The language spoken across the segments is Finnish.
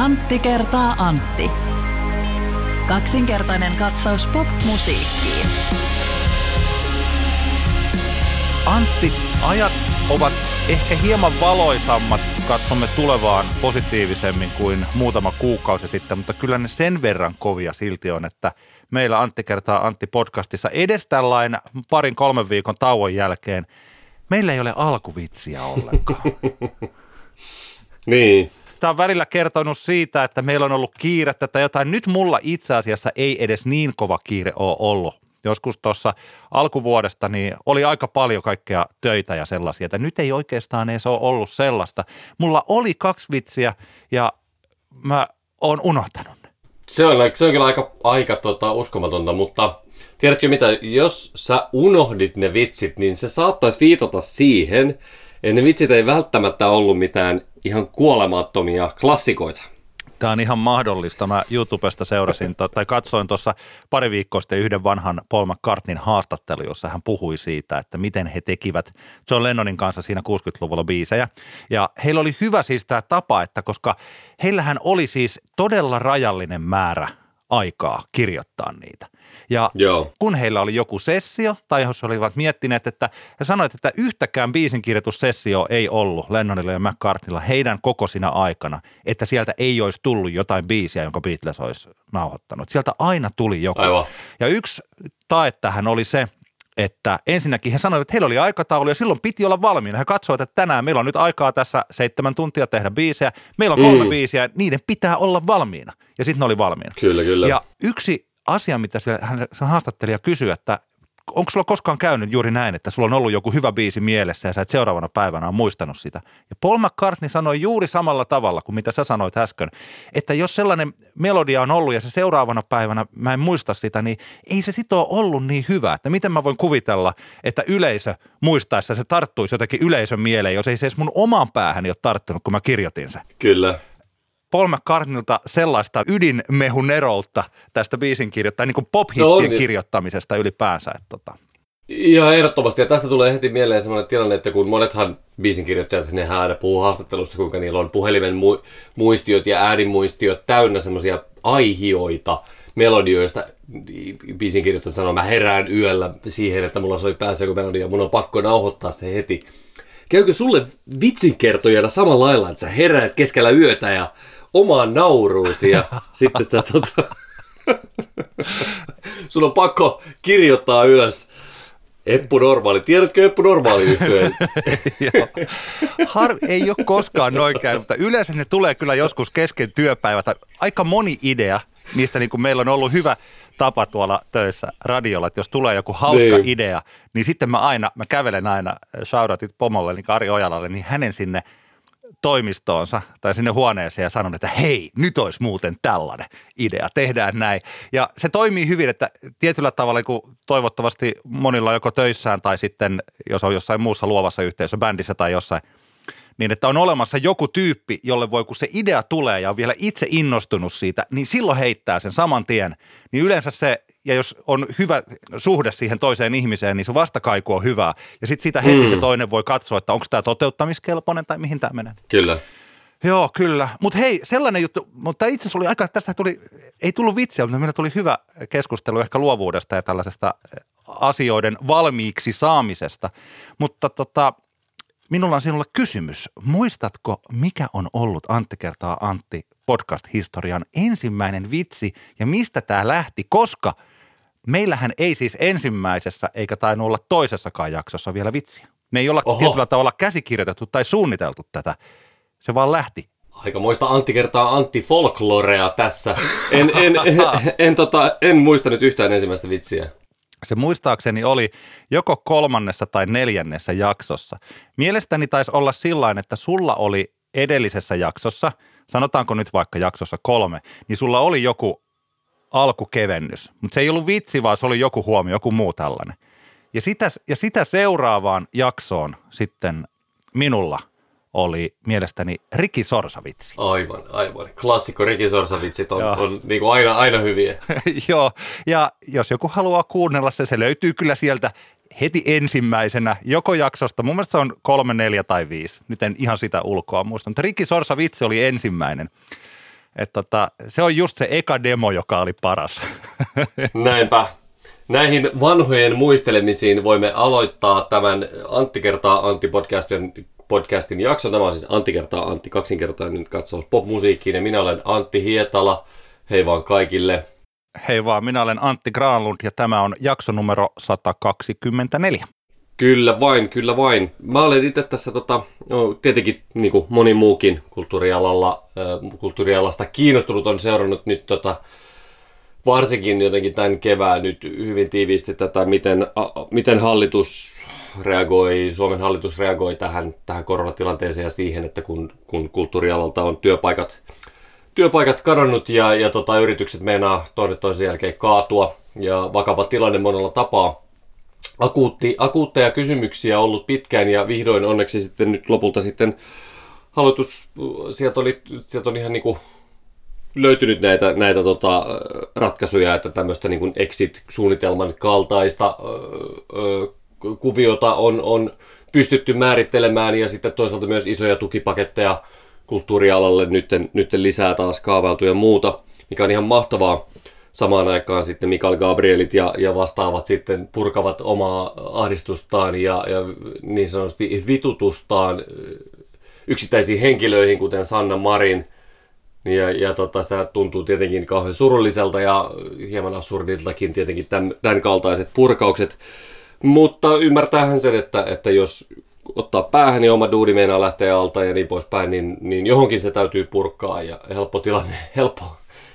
Antti kertaa Antti. Kaksinkertainen katsaus pop-musiikkiin. Antti, ajat ovat ehkä hieman valoisammat. Katsomme tulevaan positiivisemmin kuin muutama kuukausi sitten, mutta kyllä ne sen verran kovia silti on, että meillä Antti kertaa Antti podcastissa edes tällainen parin kolmen viikon tauon jälkeen. Meillä ei ole alkuvitsiä ollenkaan. Niin. Tämä on välillä kertonut siitä, että meillä on ollut kiirettä tai jotain. Nyt mulla itse asiassa ei edes niin kova kiire ole ollut. Joskus tuossa alkuvuodesta niin oli aika paljon kaikkea töitä ja sellaisia, että nyt ei oikeastaan edes ole ollut sellaista. Mulla oli 2 vitsiä ja mä oon unohtanut ne. Se on kyllä aika uskomatonta, mutta tiedätkö mitä, jos sä unohdit ne vitsit, niin se saattaisi viitata siihen, että ne vitsit ei välttämättä ollut mitään ihan kuolemattomia klassikoita. Tämä on ihan mahdollista. Mä YouTubesta katsoin tuossa pari viikkoa sitten yhden vanhan Paul McCartneyn haastattelu, jossa hän puhui siitä, että miten he tekivät John Lennonin kanssa siinä 60-luvulla biisejä. Ja heillä oli hyvä siis tämä tapa, että koska heillähän oli siis todella rajallinen määrä aikaa kirjoittaa niitä. Ja kun heillä oli joku sessio, tai jos he olivat miettineet, että he sanoivat, että yhtäkään biisinkirjoitussessio ei ollut Lennonilla ja McCartneylla heidän koko sinä aikana, että sieltä ei olisi tullut jotain biisiä, jonka Beatles olisi nauhoittanut. Sieltä aina tuli joku. Aivan. Ja yksi tae tähän oli se, että ensinnäkin he sanoivat, että heillä oli aikataulu ja silloin piti olla valmiina. He katsoivat, että tänään meillä on nyt aikaa tässä 7 tuntia tehdä biisejä. Meillä on 3 biisejä, niiden pitää olla valmiina. Ja sitten ne oli valmiina. Kyllä, kyllä. Ja yksi asia, mitä se haastattelija kysyi, että onko sulla koskaan käynyt juuri näin, että sulla on ollut joku hyvä biisi mielessä ja sä et seuraavana päivänä on muistanut sitä. Ja Paul McCartney sanoi juuri samalla tavalla kuin mitä sä sanoit äsken, että jos sellainen melodia on ollut ja se seuraavana päivänä mä en muista sitä, niin ei se sit ole ollut niin hyvä. Että miten mä voin kuvitella, että yleisö muistaessa se tarttuisi jotenkin yleisön mieleen, jos ei se edes mun omaan päähän ole tarttunut, kun mä kirjoitin sen. Kyllä. Paul McCartneylta sellaista ydinmehuneroutta tästä biisin kirjoittaa, niin kuin pop-hittien kirjoittamisesta ylipäänsä. Ihan ehdottomasti, ja tästä tulee heti mieleen sellainen tilanne, että kun monethan biisinkirjoittajat, nehän aina puhuu haastattelussa, kuinka niillä on puhelimen muistiot ja äänimuistiot täynnä semmoisia aihioita melodioista. Biisinkirjoittaja sanoo, mä herään yöllä siihen, että mulla soi päässä joku melodia, mun on pakko nauhoittaa se heti. Käykö sulle vitsinkertojana samalla lailla, että sä heräät keskellä yötä ja omaan nauruusi ja sitten sä sun on pakko kirjoittaa ylös Eppu Normaali. Tiedätkö Eppu Normaali yhtyeen? Ei ole koskaan noin käynyt, mutta yleensä ne tulee kyllä joskus kesken työpäivää. Aika moni idea niistä, niin kuin meillä on ollut hyvä tapa tuolla töissä radiolla, että jos tulee joku hauska idea, niin sitten mä kävelen aina shoutoutit pomolle, eli Kari Ojalalle, niin hänen sinne toimistoonsa tai sinne huoneeseen ja sanon, että hei, nyt olisi muuten tällainen idea, tehdään näin. Ja se toimii hyvin, että tietyllä tavalla, kun toivottavasti monilla joko töissään tai sitten, jos on jossain muussa luovassa yhteisössä, bändissä tai jossain, niin että on olemassa joku tyyppi, jolle voi, kun se idea tulee ja on vielä itse innostunut siitä, niin silloin heittää sen saman tien. Niin yleensä se, ja jos on hyvä suhde siihen toiseen ihmiseen, niin se vastakaiku on hyvää. Ja sitten siitä heti se toinen voi katsoa, että onko tämä toteuttamiskelpoinen tai mihin tämä menee. Kyllä. Joo, kyllä. Mutta hei, sellainen juttu, mutta itse asiassa oli aika, tästä tuli, ei tullut vitsiä, mutta meillä tuli hyvä keskustelu ehkä luovuudesta ja tällaisesta asioiden valmiiksi saamisesta. Mutta minulla on sinulle kysymys. Muistatko, mikä on ollut Antti kertaa Antti podcast-historian ensimmäinen vitsi ja mistä tämä lähti? Koska meillähän ei siis ensimmäisessä eikä tainnut olla toisessakaan jaksossa vielä vitsiä. Me ei olla tietyllä tavalla käsikirjoitettu tai suunniteltu tätä. Se vaan lähti. Aikamoista Antti kertaa Antti folklorea tässä. En muista nyt yhtään ensimmäistä vitsiä. Se muistaakseni oli joko 3. tai 4. jaksossa. Mielestäni taisi olla sillain, että sulla oli edellisessä jaksossa, sanotaanko nyt vaikka jaksossa 3, niin sulla oli joku alkukevennys. Mutta se ei ollut vitsi, vaan se oli joku huomio, joku muu tällainen. Ja sitä seuraavaan jaksoon sitten minulla oli mielestäni Riki Sorsa-vitsi. Aivan. Klassikko Riki Sorsa-vitsit on niin kuin aina hyviä. Joo, ja jos joku haluaa kuunnella se löytyy kyllä sieltä heti ensimmäisenä joko jaksosta. Mun mielestä se on 3, 4 tai 5. Nyt en ihan sitä ulkoa muista, mutta Riki Sorsa-vitsi oli ensimmäinen. Että se on just se eka demo, joka oli paras. Näinpä. Näihin vanhojen muistelemisiin voimme aloittaa tämän Antti kertaa Antti podcastin jakson. Tämä on siis Antti kertaa Antti, kaksinkertainen katsaus popmusiikkiin, ja minä olen Antti Hietala. Hei vaan kaikille. Hei vaan, minä olen Antti Granlund ja tämä on jakso numero 124. Kyllä vain, kyllä vain. Mä olen itse tässä tietenkin niin kuin moni muukin kulttuurialasta kiinnostunut, on seurannut nyt varsinkin jotenkin tämän kevään nyt hyvin tiiviisti tätä, miten Suomen hallitus reagoi tähän koronatilanteeseen ja siihen, että kun kulttuurialalta on työpaikat kadonnut ja yritykset meinaa toinen toisen jälkeen kaatua, ja vakava tilanne monella tapaa. Akuutteja kysymyksiä on ollut pitkään, ja vihdoin onneksi sitten nyt lopulta sitten hallitus, sieltä on ihan niin kuin löytynyt näitä ratkaisuja, että tämmöistä niin kuin exit-suunnitelman kaltaista kuviota on pystytty määrittelemään, ja sitten toisaalta myös isoja tukipaketteja kulttuurialalle nyt lisää taas kaavailtu ja muuta, mikä on ihan mahtavaa. Samaan aikaan sitten Mikael Gabrielit ja vastaavat sitten purkavat omaa ahdistustaan ja niin sanotusti vitutustaan yksittäisiin henkilöihin, kuten Sanna Marin. Ja sitä tuntuu tietenkin kauhean surulliselta ja hieman absurdiltakin tietenkin tämän kaltaiset purkaukset. Mutta ymmärtäähän sen, että jos ottaa päähän, niin oma duudi meinaa lähtee alta ja niin poispäin, niin johonkin se täytyy purkaa, ja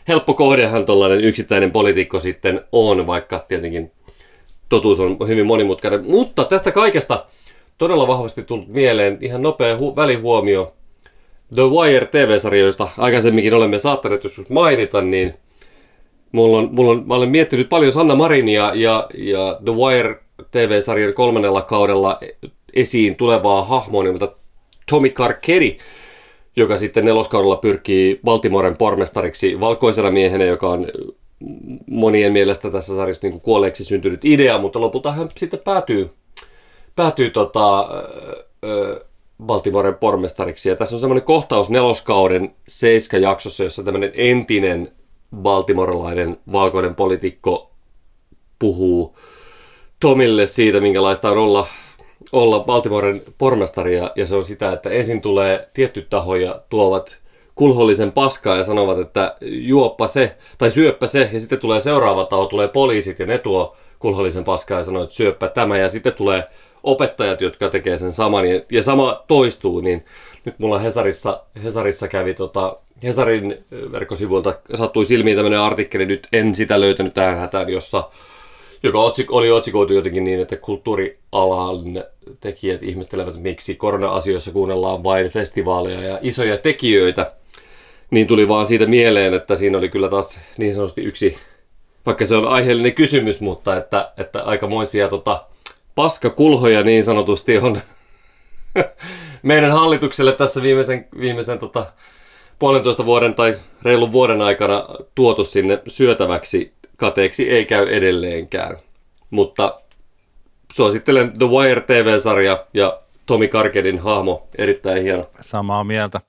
helppo kohdehan tuollainen yksittäinen poliitikko sitten on, vaikka tietenkin totuus on hyvin monimutkainen. Mutta tästä kaikesta todella vahvasti tullut mieleen ihan nopea välihuomio The Wire TV-sarjoista. Aikaisemminkin olemme saattaneet joskus mainita, niin mä olen miettinyt paljon Sanna Marinia ja The Wire TV-sarjan 3. kaudella esiin tulevaa hahmoa nimeltä Tommy Carcetti, joka sitten 4. kaudella pyrkii Baltimoren pormestariksi valkoisena miehenä, joka on monien mielestä tässä sarjassa niin kuin kuolleeksi syntynyt idea, mutta lopulta hän sitten päätyy Baltimoren pormestariksi. Ja tässä on semmoinen kohtaus 4. kauden 7. jaksossa, jossa tämmöinen entinen baltimorelainen valkoinen poliitikko puhuu Tomille siitä, minkälaista on olla Baltimoren pormestaria, ja se on sitä, että ensin tulee tietty taho ja tuovat kulhollisen paskaa ja sanovat, että juoppa se tai syöppä se, ja sitten tulee seuraava taho, tulee poliisit ja ne tuo kulhollisen paskaa ja sanoo, että syöppä tämä, ja sitten tulee opettajat, jotka tekee sen saman, ja sama toistuu, niin nyt mulla Hesarissa kävi Hesarin verkkosivuilta sattui silmiin tämmöinen artikkeli, nyt en sitä löytänyt tähän hätään, joka oli otsikoitu jotenkin niin, että kulttuurialan tekijät ihmettelevät, miksi korona-asioissa kuunnellaan vain festivaaleja ja isoja tekijöitä, niin tuli vaan siitä mieleen, että siinä oli kyllä taas niin sanotusti yksi, vaikka se on aiheellinen kysymys, mutta että aikamoisia paskakulhoja niin sanotusti on meidän hallitukselle tässä viimeisen 1,5 vuoden tai reilun vuoden aikana tuotu sinne syötäväksi. Kateeksi ei käy edelleenkään, mutta suosittelen The Wire TV-sarja ja Tommy Carcettin hahmo, erittäin hieno. Samaa mieltä.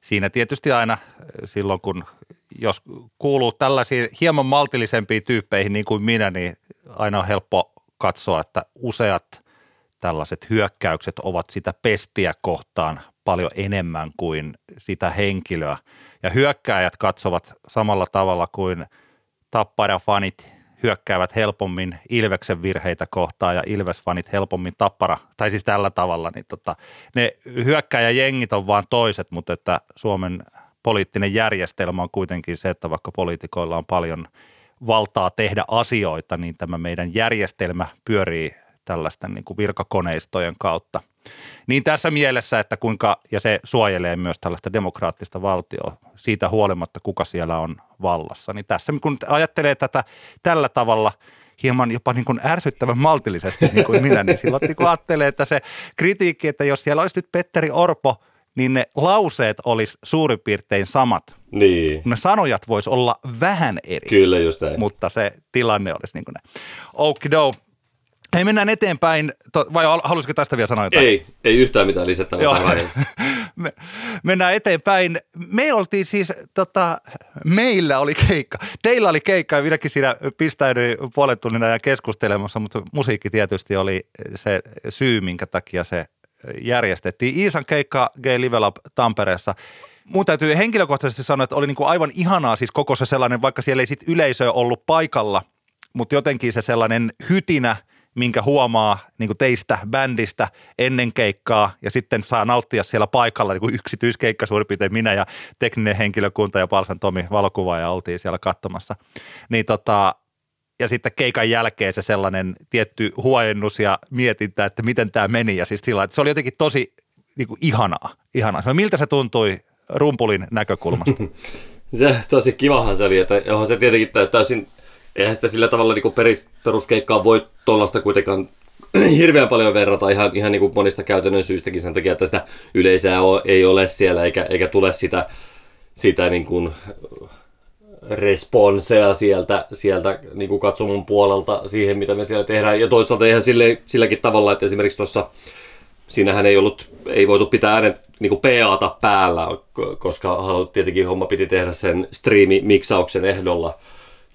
Siinä tietysti aina silloin, kun jos kuuluu tällaisiin hieman maltillisempiin tyyppeihin niin kuin minä, niin aina on helppo katsoa, että useat tällaiset hyökkäykset ovat sitä pestiä kohtaan paljon enemmän kuin sitä henkilöä. Ja hyökkääjät katsovat samalla tavalla kuin Tappara-fanit hyökkäävät helpommin Ilveksen virheitä kohtaan ja Ilves-fanit helpommin Tappara, tai siis tällä tavalla, niin ne hyökkääjäjengit on vaan toiset, mutta että Suomen poliittinen järjestelmä on kuitenkin se, että vaikka poliitikoilla on paljon valtaa tehdä asioita, niin tämä meidän järjestelmä pyörii tällaisten niin kuin virkakoneistojen kautta. Niin tässä mielessä, että kuinka, ja se suojelee myös tällaista demokraattista valtiota siitä huolimatta, kuka siellä on vallassa. Niin tässä, kun ajattelee tätä tällä tavalla hieman jopa niin kuin ärsyttävän maltillisesti, niin kuin minä, niin silloin niin kuin ajattelee, että se kritiikki, että jos siellä olisi nyt Petteri Orpo, niin ne lauseet olisi suurin piirtein samat. Niin. Ne sanojat voisi olla vähän eri. Kyllä, just näin. Mutta se tilanne olisi niin kuin näin. Okido. Hei, mennään eteenpäin. Vai haluaisitko tästä vielä sanoa jotain? Ei yhtään mitään lisättävää. Mennään eteenpäin. Me oltiin siis, meillä oli keikka. Teillä oli keikka ja minäkin siinä pistäydyin puolen tunnin ajan keskustelemassa, mutta musiikki tietysti oli se syy, minkä takia se järjestettiin. Iisan keikka Gay Live Lab Tampereessa. Mun täytyy henkilökohtaisesti sanoa, että oli niinku aivan ihanaa siis koko se sellainen, vaikka siellä ei sit yleisö ollut paikalla, mutta jotenkin se sellainen hytinä, minkä huomaa niin teistä bändistä ennen keikkaa ja sitten saa nauttia siellä paikalla, niin yksityiskeikka suurin piirtein minä ja tekninen henkilökunta ja Palsan Tomi valokuvaaja oltiin siellä katsomassa. Niin ja sitten keikan jälkeen se sellainen tietty huojennus ja mietintä, että miten tämä meni ja siis sillä, että se oli jotenkin tosi niin ihanaa. Se, miltä se tuntui rumpulin näkökulmasta? Se tosi kivahan se oli, että johon se tietenkin täysin... Eihän sitä sillä tavalla niin peruskeikkaa voi tuollaista kuitenkaan hirveän paljon verrata ihan niin kuin monista käytännön syystäkin sen takia, että sitä yleisöä ei ole siellä eikä tule sitä niin kuin responsea sieltä niin kuin katsomon puolelta siihen, mitä me siellä tehdään. Ja toisaalta ihan silläkin tavalla, että esimerkiksi tuossa siinähän ei voitu pitää äänen niin kuin PA:ta päällä, koska tietenkin homma piti tehdä sen striimimiksauksen ehdolla.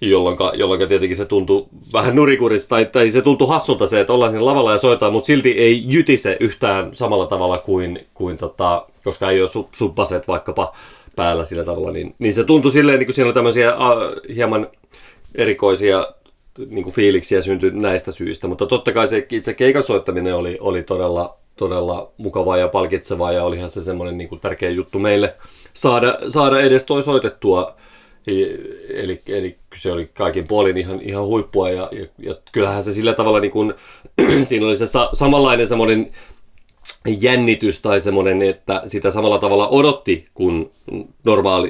Jolloin tietenkin se tuntui vähän nurikurista tai se tuntui hassulta se, että ollaan siinä lavalla ja soitaan, mutta silti ei jytise yhtään samalla tavalla kuin koska ei ole subbaset vaikkapa päällä sillä tavalla, niin se tuntui silleen, niin kuin siinä oli tämmöisiä hieman erikoisia niin kuin fiiliksiä syntyi näistä syistä, mutta totta kai se itse keikan soittaminen oli todella mukavaa ja palkitsevaa ja olihan se semmoinen niin kuin tärkeä juttu meille saada edes toi soitettua. Eli se oli kaikin puolin ihan huippua ja kyllähän se sillä tavalla niin kuin, siinä oli se samanlainen semmoinen jännitys tai semmoinen, että sitä samalla tavalla odotti kuin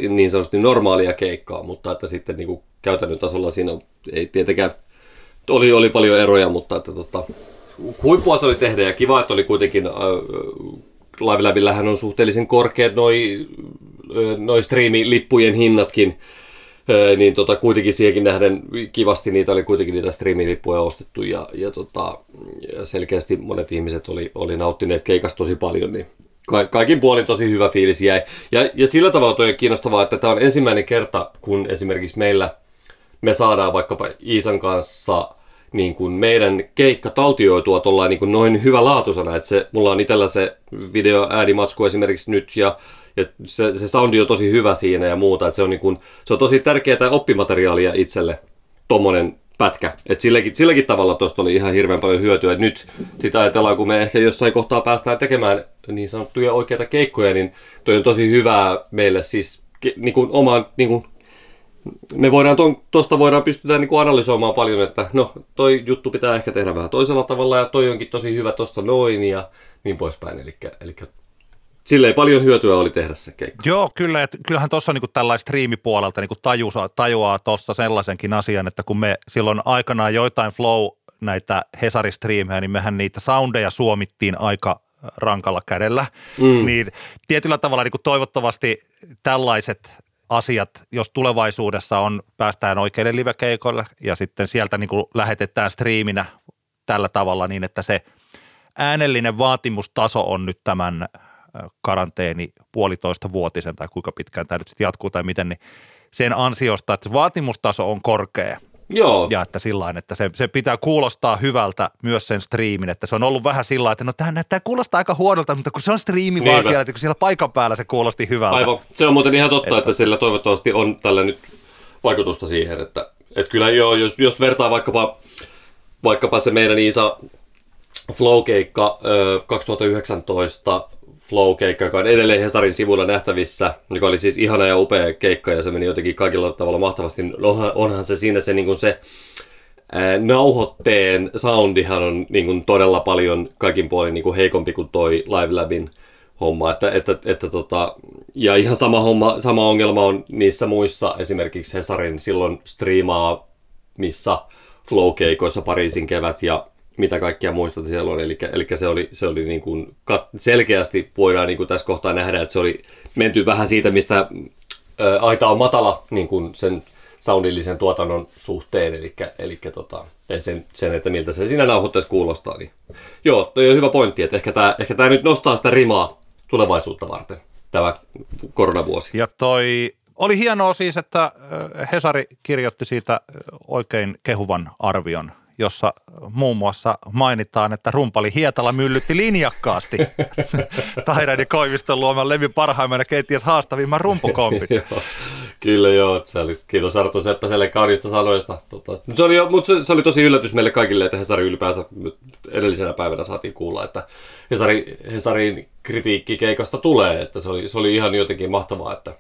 niin sanotusti normaalia keikkaa, mutta että sitten niin kuin käytännön tasolla siinä ei tietenkään, oli paljon eroja, mutta että huippua se oli tehdä ja kiva, että oli kuitenkin Live Labillähän on suhteellisen korkeat noi striimilippujen hinnatkin. Niin kuitenkin siihenkin nähden kivasti niitä striimilippuja ostettu ja selkeästi monet ihmiset oli nauttineet keikasta tosi paljon, niin kaikin puolin tosi hyvä fiilis jäi. Ja sillä tavalla toi on kiinnostavaa, että tämä on ensimmäinen kerta, kun esimerkiksi me saadaan vaikkapa Iisan kanssa niin kuin meidän keikka taltioitua tuollain niin kuin noin hyvälaatuisena, että se, mulla on itsellä se videoäänimatsku esimerkiksi nyt ja se soundi on tosi hyvä siinä ja muuta, että se on, niin kuin, se on tosi tärkeää oppimateriaalia itselle tommonen pätkä, että silläkin tavalla tuosta oli ihan hirveän paljon hyötyä, että nyt sitä ajatellaan, kun me ehkä jossain kohtaa päästään tekemään niin sanottuja oikeita keikkoja, niin toi on tosi hyvää meille siis niin kuin omaan niin kuin me voidaan pystytään niin kuin analysoimaan paljon, että no toi juttu pitää ehkä tehdä vähän toisella tavalla ja toi onkin tosi hyvä tosta noin ja niin poispäin. Eli silleen paljon hyötyä oli tehdä se keikka. Joo, kyllä. Ja kyllähän tuossa niinku tällainen striimipuolelta niinku tajuaa tuossa sellaisenkin asian, että kun me silloin aikanaan joitain flow näitä Hesari-striimejä, niin mehän niitä soundeja suomittiin aika rankalla kädellä. Mm. Niin tietyllä tavalla niinku toivottavasti tällaiset asiat, jos tulevaisuudessa päästään oikeille livekeikoille ja sitten sieltä niin kuin lähetetään striiminä tällä tavalla niin, että se äänellinen vaatimustaso on nyt tämän karanteeni 1,5-vuotisen tai kuinka pitkään tämä nyt sitten jatkuu tai miten, niin sen ansiosta, että vaatimustaso on korkea. Joo. Ja että sillain, että se pitää kuulostaa hyvältä myös sen striimin, että se on ollut vähän sillä että no tämä kuulostaa aika huonolta, mutta kun se on striimi vaan siellä, että kun siellä paikan päällä se kuulosti hyvältä. Aivan, se on muuten ihan totta, että sillä toivottavasti on tällä nyt vaikutusta siihen, että kyllä joo, jos vertaa vaikkapa se meidän Iisa Flow-keikka 2019 Flow-keikka, joka on edelleen Hesarin sivuilla nähtävissä, joka oli siis ihana ja upea keikka ja se meni jotenkin kaikilla tavalla mahtavasti. Onhan se siinä se, niin kuin se nauhoitteen soundihan on niin kuin todella paljon kaikin puolin niin kuin heikompi kuin toi Live Labin homma. Ja ihan sama ongelma on niissä muissa esimerkiksi Hesarin silloin striimaamissa Flow-keikoissa Pariisin kevät ja mitä kaikkia muista siellä on, eli se oli niin kuin selkeästi voidaan niin kuin tässä kohtaa nähdä, että se oli menty vähän siitä, mistä aita on matala niin kuin sen soundillisen tuotannon suhteen, sen, että miltä se siinä nauhoitteessa kuulostaa. Niin. Joo, toi on hyvä pointti, että ehkä tämä nyt nostaa sitä rimaa tulevaisuutta varten, tämä koronavuosi. Ja toi oli hienoa siis, että Hesari kirjoitti siitä oikein kehuvan arvion, jossa muun muassa mainitaan, että rumpali Hietala myllytti linjakkaasti Taireen ja Koiviston luoman levy parhaimman ja kenties haastavimman rumpukompin. Kyllä joo, kiitos Arttu Seppäselle kaunista sanoista. Se oli tosi yllätys meille kaikille, että Hesari ylipäänsä edellisenä päivänä saatiin kuulla, että Hesarin kritiikki keikasta tulee. Että se oli ihan jotenkin mahtavaa, että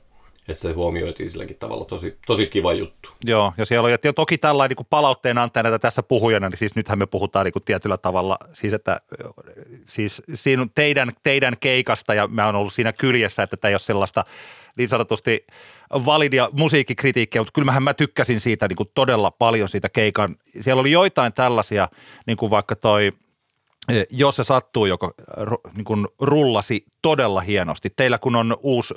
se huomioitiin silläkin tavalla. Tosi, tosi kiva juttu. Joo, ja siellä on ja toki tällainen niin kuin palautteen antajana tässä puhujana, niin siis nythän me puhutaan niin kuin tietyllä tavalla, siis että siis siinä teidän keikasta, ja mä oon ollut siinä kyljessä, että tämä ei ole sellaista niin sanotusti validia musiikkikritiikkiä, mutta kyllähän mä tykkäsin siitä niin kuin todella paljon siitä keikan. Siellä oli joitain tällaisia, niin kuin vaikka toi Jos se sattuu, joka niin rullasi todella hienosti. Teillä kun on uusi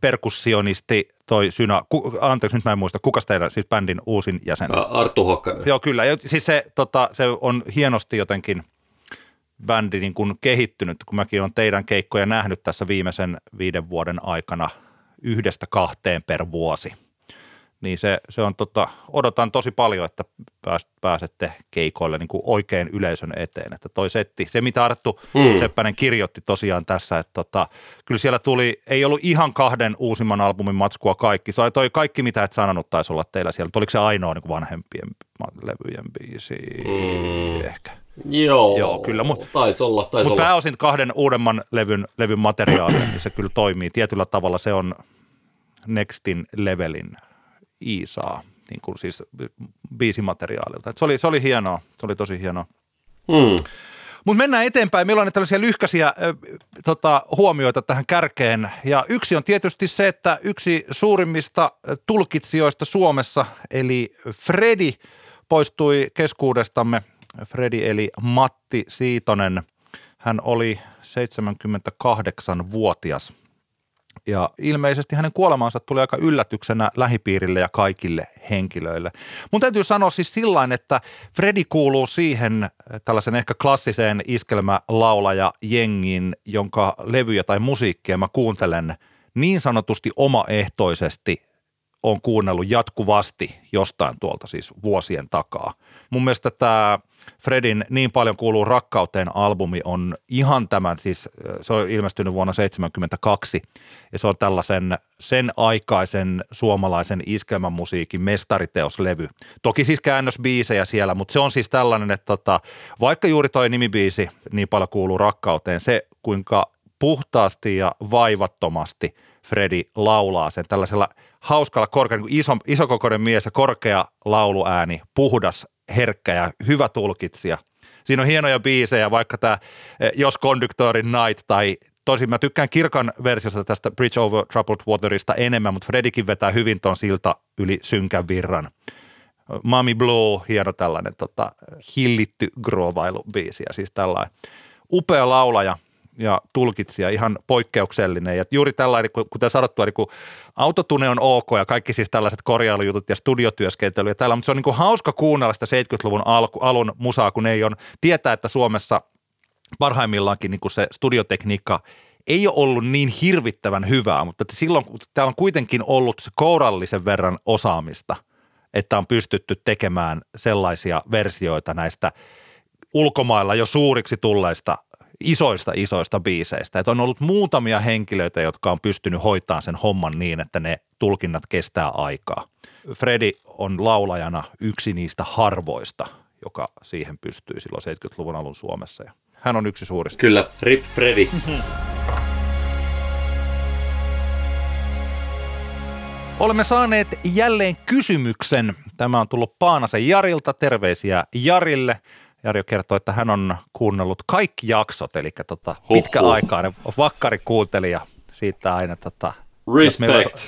perkussionisti, toi Syna, anteeksi nyt mä en muista, kukas teidän siis bändin uusin jäsen? Arttu Hock. Joo kyllä, ja siis se on hienosti jotenkin bändi niin kuin kehittynyt, kun mäkin olen teidän keikkoja nähnyt tässä viimeisen 5 vuoden aikana 1-2 per vuosi. Niin se on odotan tosi paljon, että pääsette keikoille niin kuin oikein yleisön eteen. Että toi setti, se mitä Arttu Seppänen kirjoitti tosiaan tässä, että kyllä siellä tuli, ei ollut ihan 2 uusimman albumin matskua kaikki. Se toi kaikki, mitä et sanonut, taisi olla teillä siellä. Oliko se ainoa niin kuin vanhempien levyjen biisi ehkä? Joo, kyllä, mutta taisi olla. Pääosin 2 uudemman levyn materiaalia, niin se kyllä toimii. Tietyllä tavalla se on Nextin levelin Iisaa, niin kuin siis biisimateriaalilta. Se oli hienoa, se oli tosi hienoa. Mutta mennään eteenpäin. Meillä on tällaisia lyhkäisiä huomioita tähän kärkeen. Ja yksi on tietysti se, että yksi suurimmista tulkitsijoista Suomessa, eli Fredi, poistui keskuudestamme. Fredi eli Matti Siitonen. Hän oli 78-vuotias. Ja ilmeisesti hänen kuolemaansa tuli aika yllätyksenä lähipiirille ja kaikille henkilöille. Mun täytyy sanoa siis sillain, että Fredi kuuluu siihen tällaisen ehkä klassiseen iskelmälaulaja-jengiin, jonka levyjä tai musiikkia mä kuuntelen niin sanotusti omaehtoisesti, on kuunnellut jatkuvasti jostain tuolta siis vuosien takaa. Mun mielestä tämä Fredin Niin paljon kuuluu rakkauteen -albumi on ihan tämän, siis se on ilmestynyt vuonna 1972, ja se on tällaisen sen aikaisen suomalaisen iskelmämusiikin mestariteoslevy. Toki siis käännösbiisejä siellä, mutta se on siis tällainen, että vaikka juuri toi nimibiisi Niin paljon kuuluu rakkauteen, se kuinka puhtaasti ja vaivattomasti Fredi laulaa sen tällaisella hauskalla korkealla, niin isokokoinen mies ja korkea lauluääni, puhdas, herkkä ja hyvä tulkitsija. Siinä on hienoja biisejä, vaikka tämä Jos Conductorin Night, tai toisin mä tykkään Kirkan versiosta tästä Bridge over Troubled Waterista enemmän, mutta Fredikin vetää hyvin ton silta yli synkän virran. Mommy Blue, hieno tällainen hillitty groovailubiisi, ja siis tällainen upea laulaja ja tulkitsija, ihan poikkeuksellinen. Ja juuri tällainen, kuten sanottua, niin autotune on ok ja kaikki siis tällaiset korjailujutut ja studiotyöskentely ja tällä, mutta se on niin hauska kuunnella sitä 70-luvun alun musaa, kun ei on tietää, että Suomessa parhaimmillaankin niin se studiotekniikka ei ole ollut niin hirvittävän hyvää, mutta silloin täällä on kuitenkin ollut se kourallisen verran osaamista, että on pystytty tekemään sellaisia versioita näistä ulkomailla jo suuriksi tulleista isoista biiseistä. Että on ollut muutamia henkilöitä, jotka on pystynyt hoitamaan sen homman niin, että ne tulkinnat kestää aikaa. Fredi on laulajana yksi niistä harvoista, joka siihen pystyy silloin 70-luvun alun Suomessa. Ja hän on yksi suurista. Kyllä, RIP Fredi. Olemme saaneet jälleen kysymyksen. Tämä on tullut Paanasen Jarilta. Terveisiä Jarille. Jari kertoo, että hän on kuunnellut kaikki jaksot, eli pitkäaikainen vakkarikuuntelija siitä aina. Respect.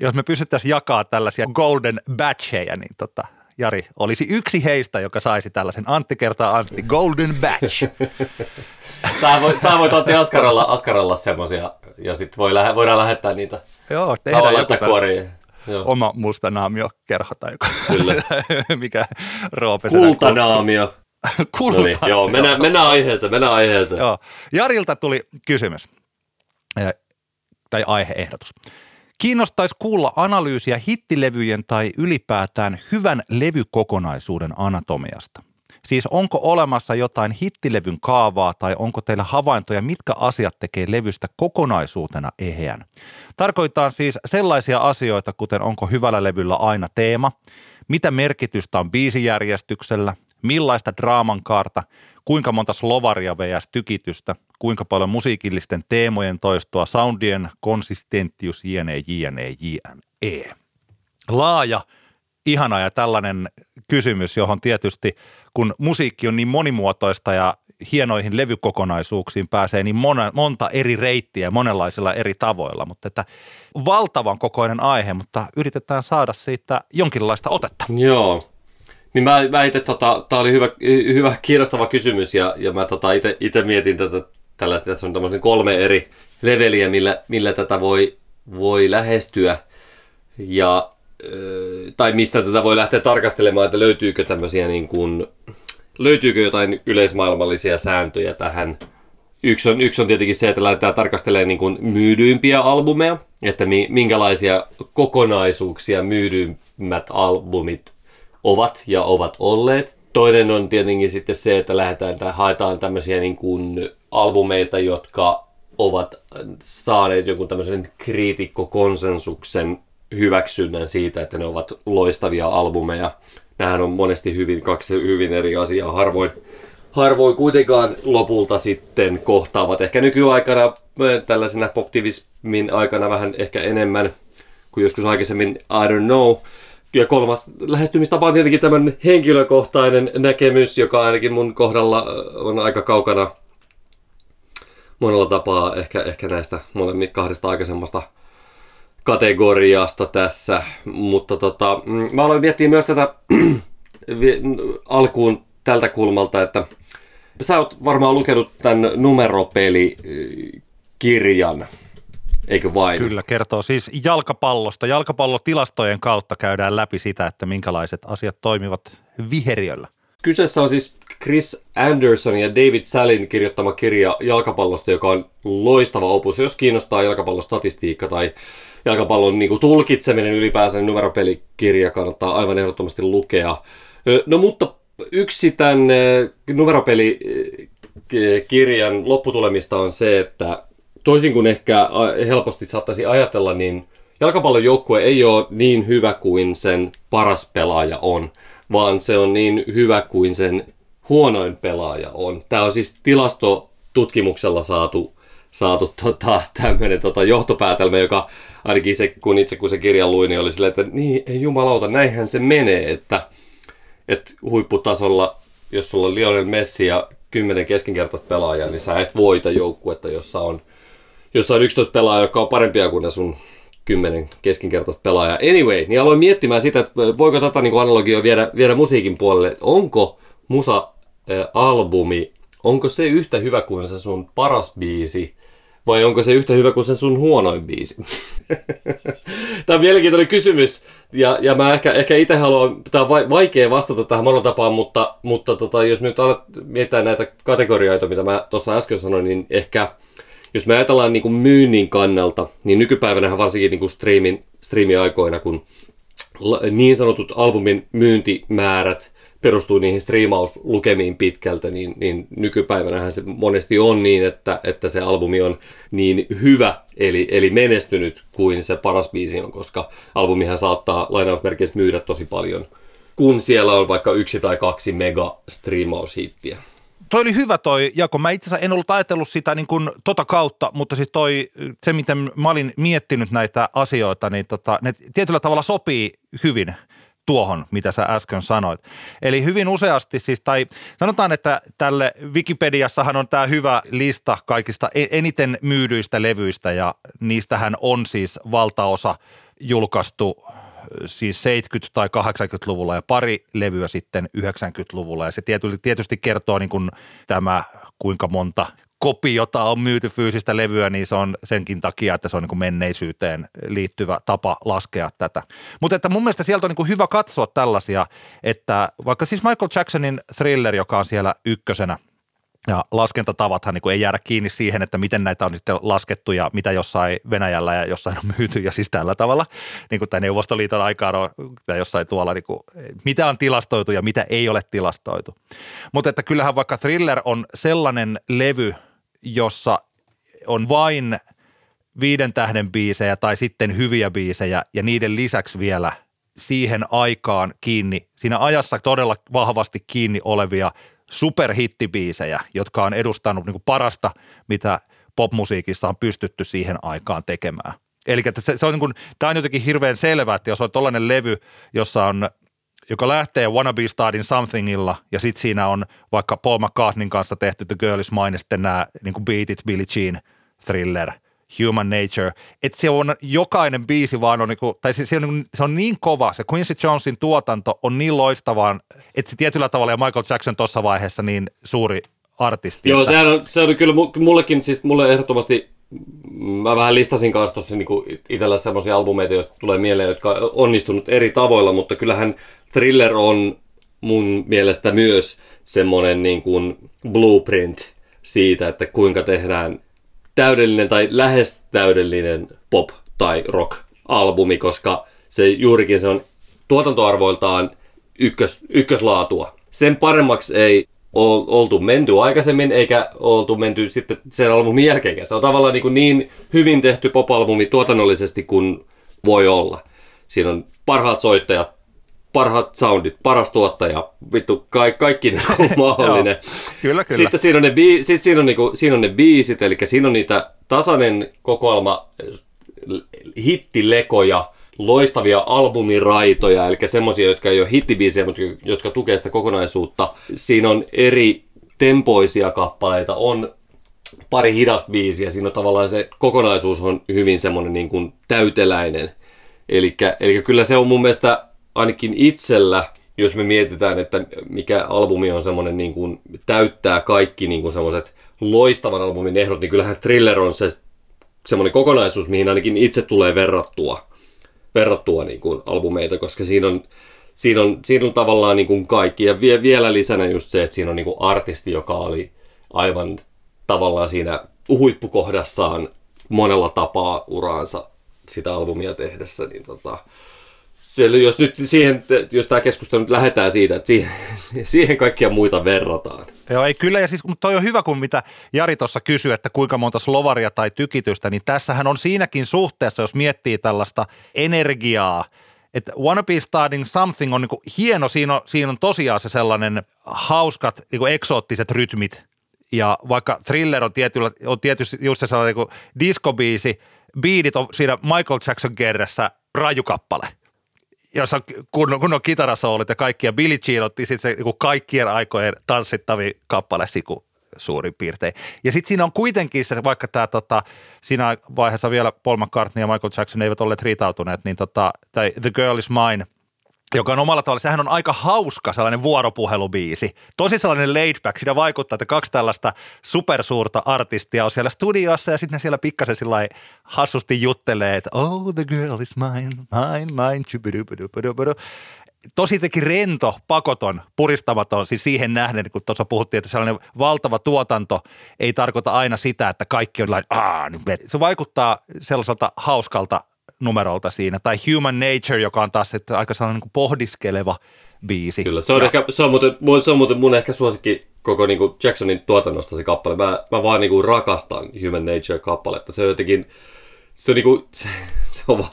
Jos me pystyttäisiin jakamaan tällaisia golden batcheja, niin Jari olisi yksi heistä, joka saisi tällaisen Antti kertaa Antti golden batch. Sä voit Antti Askaralla semmoisia, ja sitten voidaan lähettää niitä. Joo, tehdään joku tämän. oma mustanaamio kerho tai mikä roope sanoo. Kultanaamio. Kultanaamio. Noniin, joo, mennään aiheeseen. Joo. Jarilta tuli kysymys tai aiheehdotus. Kiinnostaisi kuulla analyysiä hittilevyjen tai ylipäätään hyvän levykokonaisuuden anatomiasta. Siis onko olemassa jotain hittilevyn kaavaa tai onko teillä havaintoja, mitkä asiat tekee levystä kokonaisuutena eheän? Tarkoitaan siis sellaisia asioita, kuten onko hyvällä levyllä aina teema, mitä merkitystä on biisijärjestyksellä, millaista draaman kaarta, kuinka monta slovaria vs. tykitystä, kuinka paljon musiikillisten teemojen toistoa, soundien konsistenttius, jne. Laaja, ihana ja tällainen kysymys, johon tietysti kun musiikki on niin monimuotoista ja hienoihin levykokonaisuuksiin pääsee niin monta eri reittiä monenlaisilla eri tavoilla, mutta että valtavan kokoinen aihe, mutta yritetään saada siitä jonkinlaista otetta. Joo. Niin mä itse, tää oli hyvä kiinnostava kysymys ja mä itse mietin tätä tällaista, tässä on tämmöisen 3 eri leveliä, millä tätä voi lähestyä ja tai mistä tätä voi lähteä tarkastelemaan, että löytyykö tämmöisiä niin kuin, löytyykö jotain yleismaailmallisia sääntöjä tähän. Yksi on tietenkin se, että lähdetään tarkastelemaan niin kuin myydyimpiä albumeja, että minkälaisia kokonaisuuksia myydyimmät albumit ovat ja ovat olleet. Toinen on tietenkin sitten se, että haetaan tämmöisiä niin kuin albumeita, jotka ovat saaneet jonkun tämmöisen kriitikkokonsensuksen hyväksynnän siitä, että ne ovat loistavia albumeja. Nämähän on monesti kaksi hyvin eri asiaa. Harvoin kuitenkaan lopulta sitten kohtaavat. Ehkä nykyaikana, tällaisena poptivismin aikana vähän ehkä enemmän kuin joskus aikaisemmin, I don't know. Ja kolmas lähestymistapa on tietenkin tämän henkilökohtainen näkemys, joka ainakin mun kohdalla on aika kaukana monella tapaa ehkä näistä molemmista kahdesta aikaisemmasta kategoriasta tässä. Mutta mä aloin miettiä myös tätä alkuun tältä kulmalta, että sä oot varmaan lukenut tämän numeropelikirjan. Eikö vain? Kyllä, kertoo siis jalkapallosta. Jalkapallotilastojen kautta käydään läpi sitä, että minkälaiset asiat toimivat viheriöllä. Kyseessä on siis Chris Anderson ja David Salin kirjoittama kirja jalkapallosta, joka on loistava opus. Jos kiinnostaa jalkapallostatistiikka tai jalkapallon niin kuin tulkitseminen ylipäänsä, niin numeropelikirja kannattaa aivan ehdottomasti lukea. No mutta yksi tämän numeropelikirjan lopputulemista on se, että toisin kuin ehkä helposti saattaisi ajatella, niin jalkapallon joukkue ei ole niin hyvä kuin sen paras pelaaja on, vaan se on niin hyvä kuin sen huonoin pelaaja on. Tämä on siis tilastotutkimuksella saatu tämmöinen johtopäätelmä, joka ainakin kun se kirja luin, niin oli silleen, että niin, ei jumalauta, näinhän se menee, että huipputasolla, jos sulla on Lionel Messi ja 10 keskinkertaista pelaajaa, niin sä et voita joukkuetta, jossa on 11 pelaajaa, jotka on parempia kuin ne sun 10 keskinkertaista pelaajaa. Anyway, niin aloin miettimään sitä, että voiko tätä niin kuin analogiaa viedä musiikin puolelle. Onko musa-albumi, onko se yhtä hyvä kuin se sun paras biisi, vai onko se yhtä hyvä kuin se sun huonoin biisi? Tämä on mielenkiintoinen kysymys, ja mä ehkä itse haluan, tämä on vaikea vastata tähän monella tapaa, mutta jos nyt alat miettiä näitä kategorioita, mitä mä tuossa äsken sanoin, niin ehkä jos me ajatellaan niin kuin myynnin kannalta, niin nykypäivänähän varsinkin niin kuin striimiaikoina, kun niin sanotut albumin myyntimäärät perustuu niihin striimauslukemiin pitkältä, niin nykypäivänähän se monesti on niin, että se albumi on niin hyvä, eli menestynyt kuin se paras biisi on, koska albumihan saattaa lainausmerkeissä myydä tosi paljon, kun siellä on vaikka 1 tai 2 mega-striimaushittiä. Toi oli hyvä toi jako. Mä itse asiassa en ollut ajatellut sitä niin kuin kautta, mutta siis se miten mä olin miettinyt näitä asioita, niin ne tietyllä tavalla sopii hyvin tuohon, mitä sä äsken sanoit. Eli hyvin useasti siis, tai sanotaan, että tälle Wikipediassahan on tämä hyvä lista kaikista eniten myydyistä levyistä, ja niistähän on siis valtaosa julkaistu siis 70- tai 80-luvulla ja pari levyä sitten 90-luvulla, ja se tietysti kertoo niin kuin tämä, kuinka monta kopiota on myyty fyysistä levyä, niin se on senkin takia, että se on niin kuin menneisyyteen liittyvä tapa laskea tätä. Mutta että mun mielestä sieltä on niin kuin hyvä katsoa tällaisia, että vaikka siis Michael Jacksonin Thriller, joka on siellä ykkösenä, ja laskentatavathan niin kuin ei jäädä kiinni siihen, että miten näitä on sitten laskettu ja mitä jossain Venäjällä ja jossain on myyty ja siis tällä tavalla. Niin kuin tämän Neuvostoliiton aikaan on jossain tuolla, niin kuin, mitä on tilastoitu ja mitä ei ole tilastoitu. Mutta että kyllähän vaikka Thriller on sellainen levy, jossa on vain 5 tähden biisejä tai sitten hyviä biisejä ja niiden lisäksi vielä siihen aikaan kiinni, siinä ajassa todella vahvasti kiinni olevia superhittibiisejä, jotka on edustanut niin kuin parasta, mitä popmusiikissa on pystytty siihen aikaan tekemään. Eli se on niin kuin, tämä on jotenkin hirveän selvää, että jos on tollainen levy, jossa on, joka lähtee Wanna Be Startin Somethingilla ja sitten siinä on vaikka Paul McCartneyn kanssa tehty The Girl Is Mine, sitten nämä niin kuin Beat It, Billie Jean, Thriller, Human Nature, että se on jokainen biisi vaan on, niinku, tai se on niin kova, se Quincy Jonesin tuotanto on niin loistavaa, että se tietyllä tavalla ja Michael Jackson tuossa vaiheessa niin suuri artisti. Joo, että se on kyllä mullekin, siis mulle ehdottomasti, mä vähän listasin kanssa tuossa niinku itsellä semmoisia albumeita, jotka tulee mieleen, jotka on onnistunut eri tavoilla, mutta kyllähän Thriller on mun mielestä myös semmoinen niin kuin blueprint siitä, että kuinka tehdään täydellinen tai lähes täydellinen pop- tai rock-albumi, koska se juurikin se on tuotantoarvoiltaan ykköslaatua. Sen paremmaksi ei oltu menty aikaisemmin, eikä oltu menty sitten sen albumin jälkeen. Se on tavallaan niin hyvin tehty pop-albumi tuotannollisesti kuin voi olla. Siinä on parhaat soittajat, parhaat soundit, paras tuottaja, vittu, kaikki on mahdollinen. Kyllä. Sitten siinä on ne biisit, eli siinä on niitä tasainen kokoelma hittilekoja, loistavia albumiraitoja, eli semmoisia, jotka ei ole hittibiisejä, mutta jotka tukee sitä kokonaisuutta. Siinä on eri tempoisia kappaleita, on pari hidasta biisiä, siinä on tavallaan se kokonaisuus on hyvin semmoinen niin kuin täyteläinen. Eli kyllä se on mun mielestä ainakin itsellä, jos me mietitään, että mikä albumi on semmoinen niin kuin täyttää kaikki niin kuin semmoiset loistavan albumin ehdot, niin kyllähän Thriller on se semmoinen kokonaisuus, mihin ainakin itse tulee verrattua niin kuin albumeita, koska siinä on tavallaan niin kuin kaikki. Ja vielä lisänä just se, että siinä on niin kuin artisti, joka oli aivan tavallaan siinä huippukohdassaan monella tapaa uraansa sitä albumia tehdessä, niin jos tämä keskustelu nyt lähdetään siitä, että siihen kaikkia muita verrataan. Joo, ei kyllä, ja siis mutta toi on hyvä, kun mitä Jari tuossa kysyi, että kuinka monta slovaria tai tykitystä, niin tässähän on siinäkin suhteessa, jos miettii tällaista energiaa, että Wanna Be Starting Something on niin kuin hieno, siinä on tosiaan se sellainen hauskat, niin kuin eksoottiset rytmit, ja vaikka Thriller on tietysti just se sellainen niin kuin diskobiisi, beatit on siinä Michael Jackson -kerressä rajukappale, jossa kun on kitarasoolit ja kaikkia, Billie Jean otti sitten se niin kaikkien aikojen tanssittavi kappale siku suurin piirtein. Ja sitten siinä on kuitenkin se, vaikka tämä siinä vaiheessa vielä Paul McCartney ja Michael Jackson eivät olleet riitautuneet, niin tai The Girl Is Mine, joka on omalla tavalla, sehän on aika hauska sellainen vuoropuhelubiisi. Tosi sellainen laid back, siinä vaikuttaa, että kaksi tällaista supersuurta artistia on siellä studiossa ja sitten ne siellä pikkasen sillai hassusti juttelee, että oh the girl is mine, chubidubidubidubidu. Tosi jotenkin rento, pakoton, puristamaton, siis siihen nähden, kun tuossa puhuttiin, että sellainen valtava tuotanto ei tarkoita aina sitä, että kaikki on se vaikuttaa sellaiselta hauskalta numerolta siinä. Tai Human Nature, joka on taas aika sellainen niin pohdiskeleva biisi. Kyllä, se on muuten mun ehkä suosikki koko niin kuin Jacksonin tuotannosta se kappale. Mä vaan niin kuin rakastan Human Nature-kappaletta. Se on jotenkin, se on vaan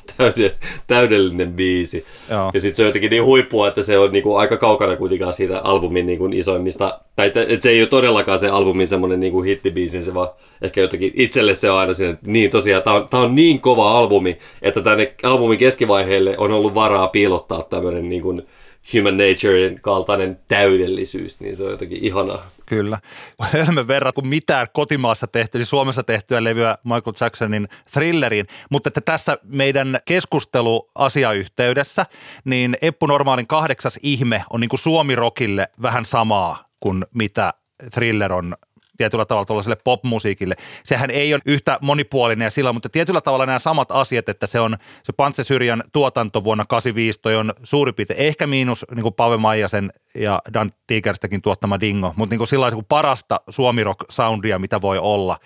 täydellinen biisi. Joo. Ja sitten se on jotenkin niin huippua, että se on niin kuin aika kaukana kuitenkaan siitä albumin niin kuin isoimmista. Tai että se ei ole todellakaan se albumin semmoinen niin kuin hittibiisi, se vaan ehkä jotenkin itselle se on aina siinä, että niin tosiaan, tämä on niin kova albumi, että tänne albumin keskivaiheelle on ollut varaa piilottaa tämmöinen niin kuin Human Naturen kaltainen täydellisyys, niin se on jotenkin ihanaa. Kyllä. Hölmön verran kuin mitään kotimaassa tehtyä, siis Suomessa tehtyä levyä Michael Jacksonin Thrilleriin, mutta että tässä meidän keskusteluasiayhteydessä, niin Eppu Normaalin 8. ihme on niin kuin Suomi-rockille vähän samaa kuin mitä Thriller on tietyllä tavalla tuollaiselle popmusiikille. Sehän ei ole yhtä monipuolinen ja sillä, mutta tietyllä tavalla nämä samat asiat, että se on se Pantse Syrjän tuotanto vuonna 85 toi on suurin piirtein, ehkä miinus niin kuin Pave Maijasen ja Dan Tigerstäkin tuottama Dingo, mutta niin kuin sillä kuin parasta suomirock-soundia, mitä voi olla.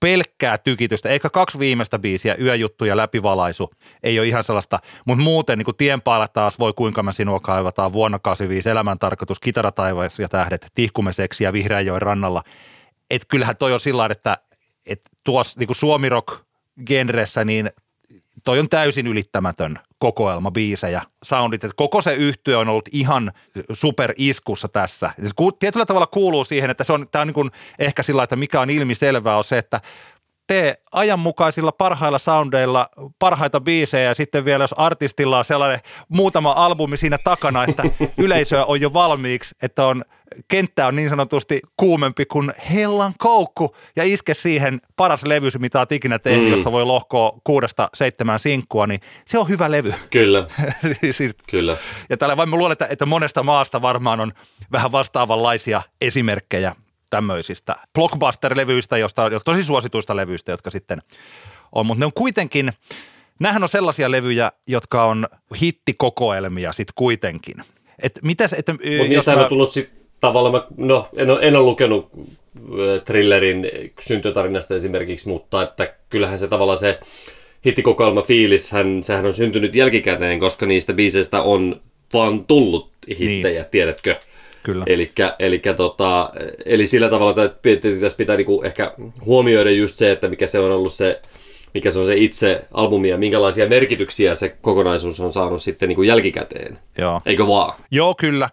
Pelkkää tykitystä, ehkä kaksi viimeistä biisiä, Yöjuttu ja Läpivalaisu, ei ole ihan sellaista, mutta muuten niin kuin Tien päällä taas voi Kuinka mä sinua kaivataan, vuonna 85, Elämäntarkoitus, Kitarataivas ja tähdet, Tihkumme seksiä Vihreänjoen rannalla. Et kyllähän toi on sillä että tuossa niin suomirock-genressä niin toi on täysin ylittämätön kokoelma biisejä, soundit, että koko se yhtye on ollut ihan superiskussa tässä. Tietyllä tavalla kuuluu siihen, että se on, tämä on niin kuin ehkä sillä, että mikä on ilmiselvää on se, että tee ajanmukaisilla parhailla soundeilla parhaita biisejä ja sitten vielä jos artistilla on sellainen muutama albumi siinä takana, että yleisöä on jo valmiiksi, että on kenttä on niin sanotusti kuumempi kuin hellan koukku ja iske siihen paras levy, mitä olet ikinä tehnyt, josta voi lohkoa 6-7 sinkkua, niin se on hyvä levy. Kyllä. Kyllä. Ja täällä vain mä luulen, että monesta maasta varmaan on vähän vastaavanlaisia esimerkkejä tämmöisistä blockbuster-levyistä, josta, tosi suosituista levyistä, jotka sitten on, mutta ne on kuitenkin, näähän on sellaisia levyjä, jotka on hittikokoelmia sitten kuitenkin. Että mitäs, että... Mutta on tullut sitten tavallaan, en ole lukenut Thrillerin syntytarinasta esimerkiksi, mutta että kyllähän se tavallaan se hittikokoelma fiilis, sehän on syntynyt jälkikäteen, koska niistä biiseistä on vaan tullut hittejä, niin. Tiedätkö? Kyllä. Eli sillä tavalla, että tässä pitää niinku ehkä huomioida just se, että mikä se on ollut se, mikä se on se itse albumi ja minkälaisia merkityksiä se kokonaisuus on saanut sitten niinku jälkikäteen. Joo. Eikö vaan? Joo, kyllä.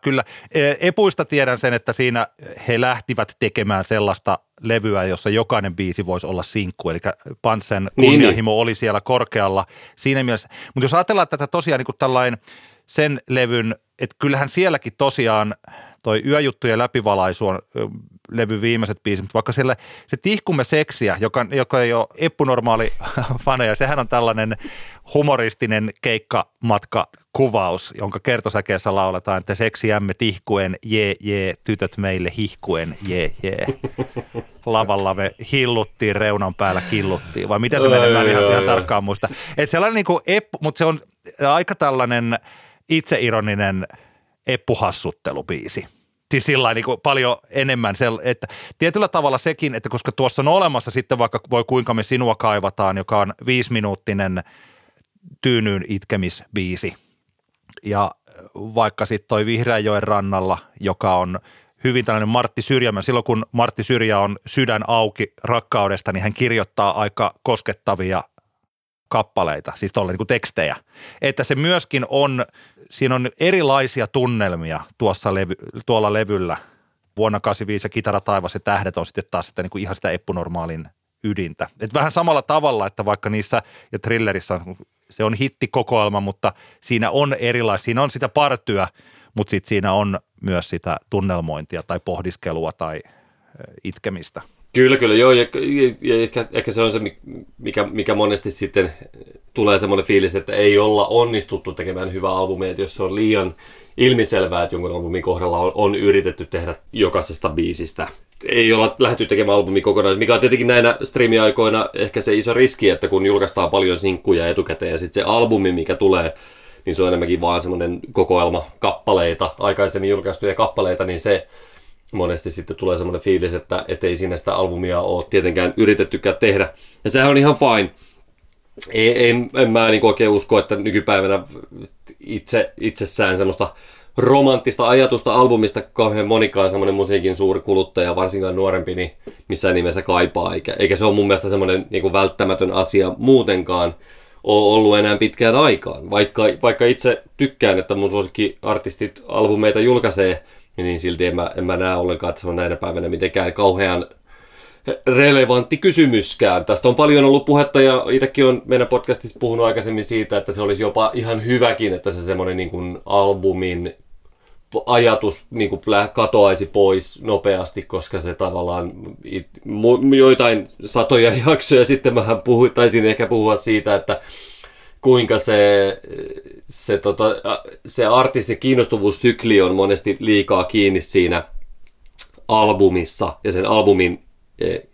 Epuista tiedän sen, että siinä he lähtivät tekemään sellaista levyä, jossa jokainen biisi voisi olla sinkku, eli Pantsen kunnianhimo niin. Oli siellä korkealla siinä mielessä. Mutta jos ajatellaan tätä tosiaan niinku tällainen sen levyn, että kyllähän sielläkin tosiaan toi Yöjuttujen Läpivalaisu on levy viimeiset biisit, mutta vaikka siellä se Tihkumme seksiä, joka ei ole Eppu Normaali faneja, sehän on tällainen humoristinen keikkamatkakuvaus, jonka kertosäkeessä lauletaan, että seksiämme tihkuen, jee, jee, tytöt meille hihkuen, jee, jee. Lavalla me hilluttiin, reunan päällä killuttiin, vai mitä se menee, ihan tarkkaan muista. Että sellainen niin kuin Eppu, mutta se on aika tällainen itseironinen eppuhassuttelubiisi. Siis sillain niin kuin paljon enemmän, että tietyllä tavalla sekin, että koska tuossa on olemassa sitten vaikka voi Kuinka me sinua kaivataan, joka on 5-minuuttinen tyynyyn itkemisbiisi. Ja vaikka sitten toi Vihreänjoen rannalla, joka on hyvin tällainen Martti Syrjämän, silloin kun Martti Syrjä on sydän auki rakkaudesta, niin hän kirjoittaa aika koskettavia kappaleita, siis tuolla niin kuin tekstejä, että se myöskin on, siinä on erilaisia tunnelmia tuolla levyllä. Vuonna 85 ja Kitara taivas ja tähdet on sitten taas sitä, niin kuin ihan sitä Eppu Normaalin ydintä. Et vähän samalla tavalla, että vaikka niissä ja Thrillerissä se on hittikokoelma, mutta siinä on erilaisia, siinä on sitä partyä, mutta sitten siinä on myös sitä tunnelmointia tai pohdiskelua tai itkemistä. Kyllä, joo, ja ehkä se on se, mikä monesti sitten tulee semmoinen fiilis, että ei olla onnistuttu tekemään hyvää albumia, että jos se on liian ilmiselvää, että jonkun albumin kohdalla on yritetty tehdä jokaisesta biisistä. Ei olla lähdetty tekemään albumia kokonaan, mikä on tietenkin näinä striimiaikoina ehkä se iso riski, että kun julkaistaan paljon sinkkuja etukäteen ja sitten se albumi, mikä tulee, niin se on enemmänkin vaan semmoinen kokoelma kappaleita, aikaisemmin julkaistuja kappaleita, niin se... Monesti sitten tulee semmoinen fiilis, että ei siinä sitä albumia ole tietenkään yritettykään tehdä. Ja sehän on ihan fine. En mä niin oikein usko, että nykypäivänä itsessään semmoista romanttista ajatusta albumista kauhean monikaan semmoinen musiikin suuri kuluttaja, varsinkaan nuorempi, niin missään nimessä kaipaa. Eikä se ole mun mielestä semmoinen niin välttämätön asia muutenkaan ole ollut enää pitkään aikaan. Vaikka itse tykkään, että mun suosikkiartistit albumeita julkaisee, niin silti en mä näe ollenkaan, että se on näinä päivänä mitenkään kauhean relevantti kysymyskään. Tästä on paljon ollut puhetta ja itsekin olen meidän podcastissa puhunut aikaisemmin siitä, että se olisi jopa ihan hyväkin, että se semmoinen niin kuin albumin ajatus niin kuin katoaisi pois nopeasti, koska se tavallaan joitain satoja jaksoja sitten mähän taisin ehkä puhua siitä, että kuinka se artistin kiinnostuvuussykli on monesti liikaa kiinni siinä albumissa ja sen albumin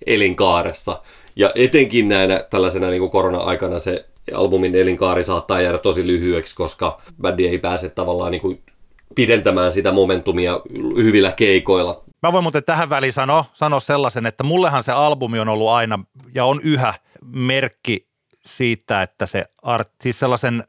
elinkaaressa. Ja etenkin näinä tällaisena niin kuin korona-aikana se albumin elinkaari saattaa jäädä tosi lyhyeksi, koska bändi ei pääse tavallaan niin kuin pidentämään sitä momentumia hyvillä keikoilla. Mä voin muuten tähän väliin sanoa sellaisen, että mullehan se albumi on ollut aina ja on yhä merkki siitä, että se siis sellaisen,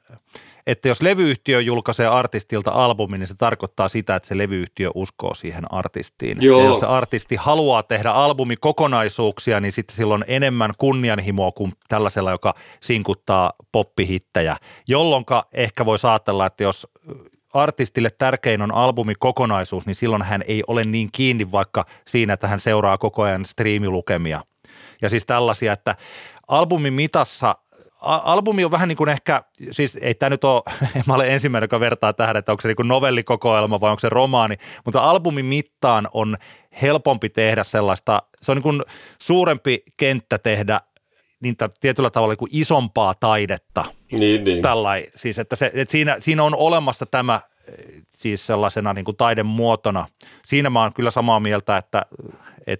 että jos levyyhtiö julkaisee artistilta albumin, niin se tarkoittaa sitä, että se levyyhtiö uskoo siihen artistiin. Joo. Ja jos se artisti haluaa tehdä albumikokonaisuuksia, niin sitten sillä on enemmän kunnianhimoa kuin tällaisella, joka sinkuttaa poppihittejä, jolloin ehkä voi ajatella, että jos artistille tärkein on albumikokonaisuus, niin silloin hän ei ole niin kiinni vaikka siinä, että hän seuraa koko ajan striimilukemia. Ja siis tällaisia, että albumimitassa, albumi on vähän niin kuin ehkä, siis ei tämä nyt ole, mä olen ensimmäinen, joka vertaa tähän, että onko se niin kuin novellikokoelma vai onko se romaani, mutta albumin mittaan on helpompi tehdä sellaista, se on niin kuin suurempi kenttä tehdä niitä tietyllä tavalla kuin isompaa taidetta. Niin. Tällainen, siis että siinä on olemassa tämä siis sellaisena niin kuin taidemuotona. Siinä mä oon kyllä samaa mieltä, että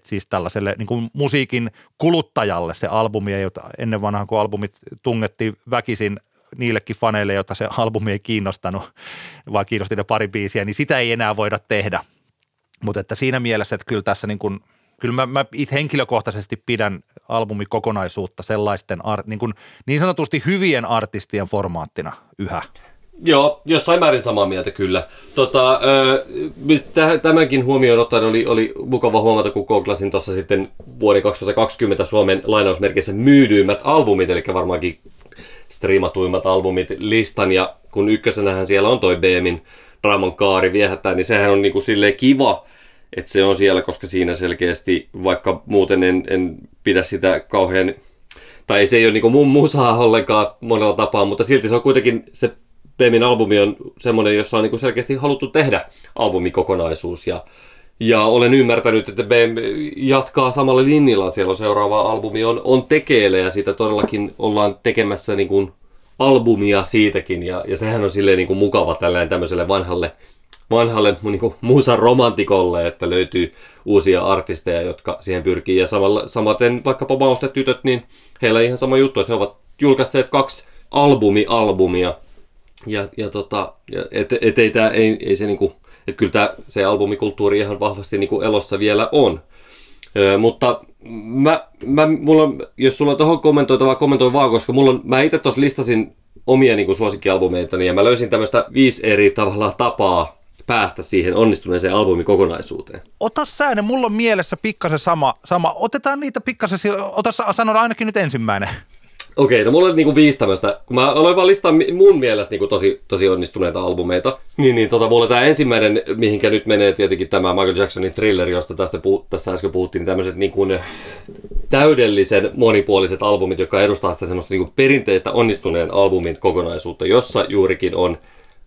siis tällaiselle niin kuin musiikin kuluttajalle se albumi, jota ennen vanhaan kun albumit tungettiin väkisin niillekin faneille, joita se albumi ei kiinnostanut, vaan kiinnosti ne pari biisiä, niin sitä ei enää voida tehdä. Mutta että siinä mielessä, että kyllä tässä niin kuin, kyllä mä itse henkilökohtaisesti pidän albumikokonaisuutta sellaisten niin sanotusti hyvien artistien formaattina yhä. Joo, jossain määrin samaa mieltä kyllä. Tämänkin huomioon ottaen oli mukava huomata, kun googlasin tuossa sitten vuoden 2020 Suomen lainausmerkeissä myydyimmät albumit, eli varmaankin striimatuimmat albumit listan, ja kun ykkösenähän siellä on toi Beemin Draaman kaari viehättää, niin sehän on niinku silleen kiva, että se on siellä, koska siinä selkeästi, vaikka muuten en pidä sitä kauhean, tai se ei ole niinku mun musaa ollenkaan monella tapaa, mutta silti se on kuitenkin se Beemin albumi on semmoinen, jossa on niinku selkeästi haluttu tehdä albumikokonaisuus. Ja olen ymmärtänyt, että Beem jatkaa samalla linjalla. Siellä on seuraava albumi on tekeillä ja siitä todellakin ollaan tekemässä niinku albumia siitäkin. Ja sehän on silleen niinku mukava tämmöiselle vanhalle niinku musan romantikolle, että löytyy uusia artisteja, jotka siihen pyrkii. Ja samaten vaikkapa Maustetytöt, niin heillä on ihan sama juttu, että he ovat julkaisseet 2 albumia. Kyllä se albumikulttuuri ihan vahvasti niinku elossa vielä on. Mutta jos sulla on tuohon kommentoitavaa, kommentoi vaan, koska mä itse tuossa listasin omia niinku suosikkialbumeitani ja mä löysin tämmöistä 5 eri tavalla tapaa päästä siihen onnistuneeseen albumikokonaisuuteen. Ota sä ne, mulla on mielessä pikkasen sama. Otetaan niitä pikkasen, sanon ainakin nyt ensimmäinen. Okei, no mulla oli niinku 5 tämmöistä, kun mä aloin vaan listaa mun mielestä niinku tosi onnistuneita albumeita, niin mulla tää ensimmäinen, mihinkä nyt menee tietenkin tämä Michael Jacksonin Thriller, josta tässä äsken puhuttiin, niin tämmöiset niinku täydellisen monipuoliset albumit, jotka edustaa sitä semmoista niinku perinteistä onnistuneen albumin kokonaisuutta, jossa juurikin on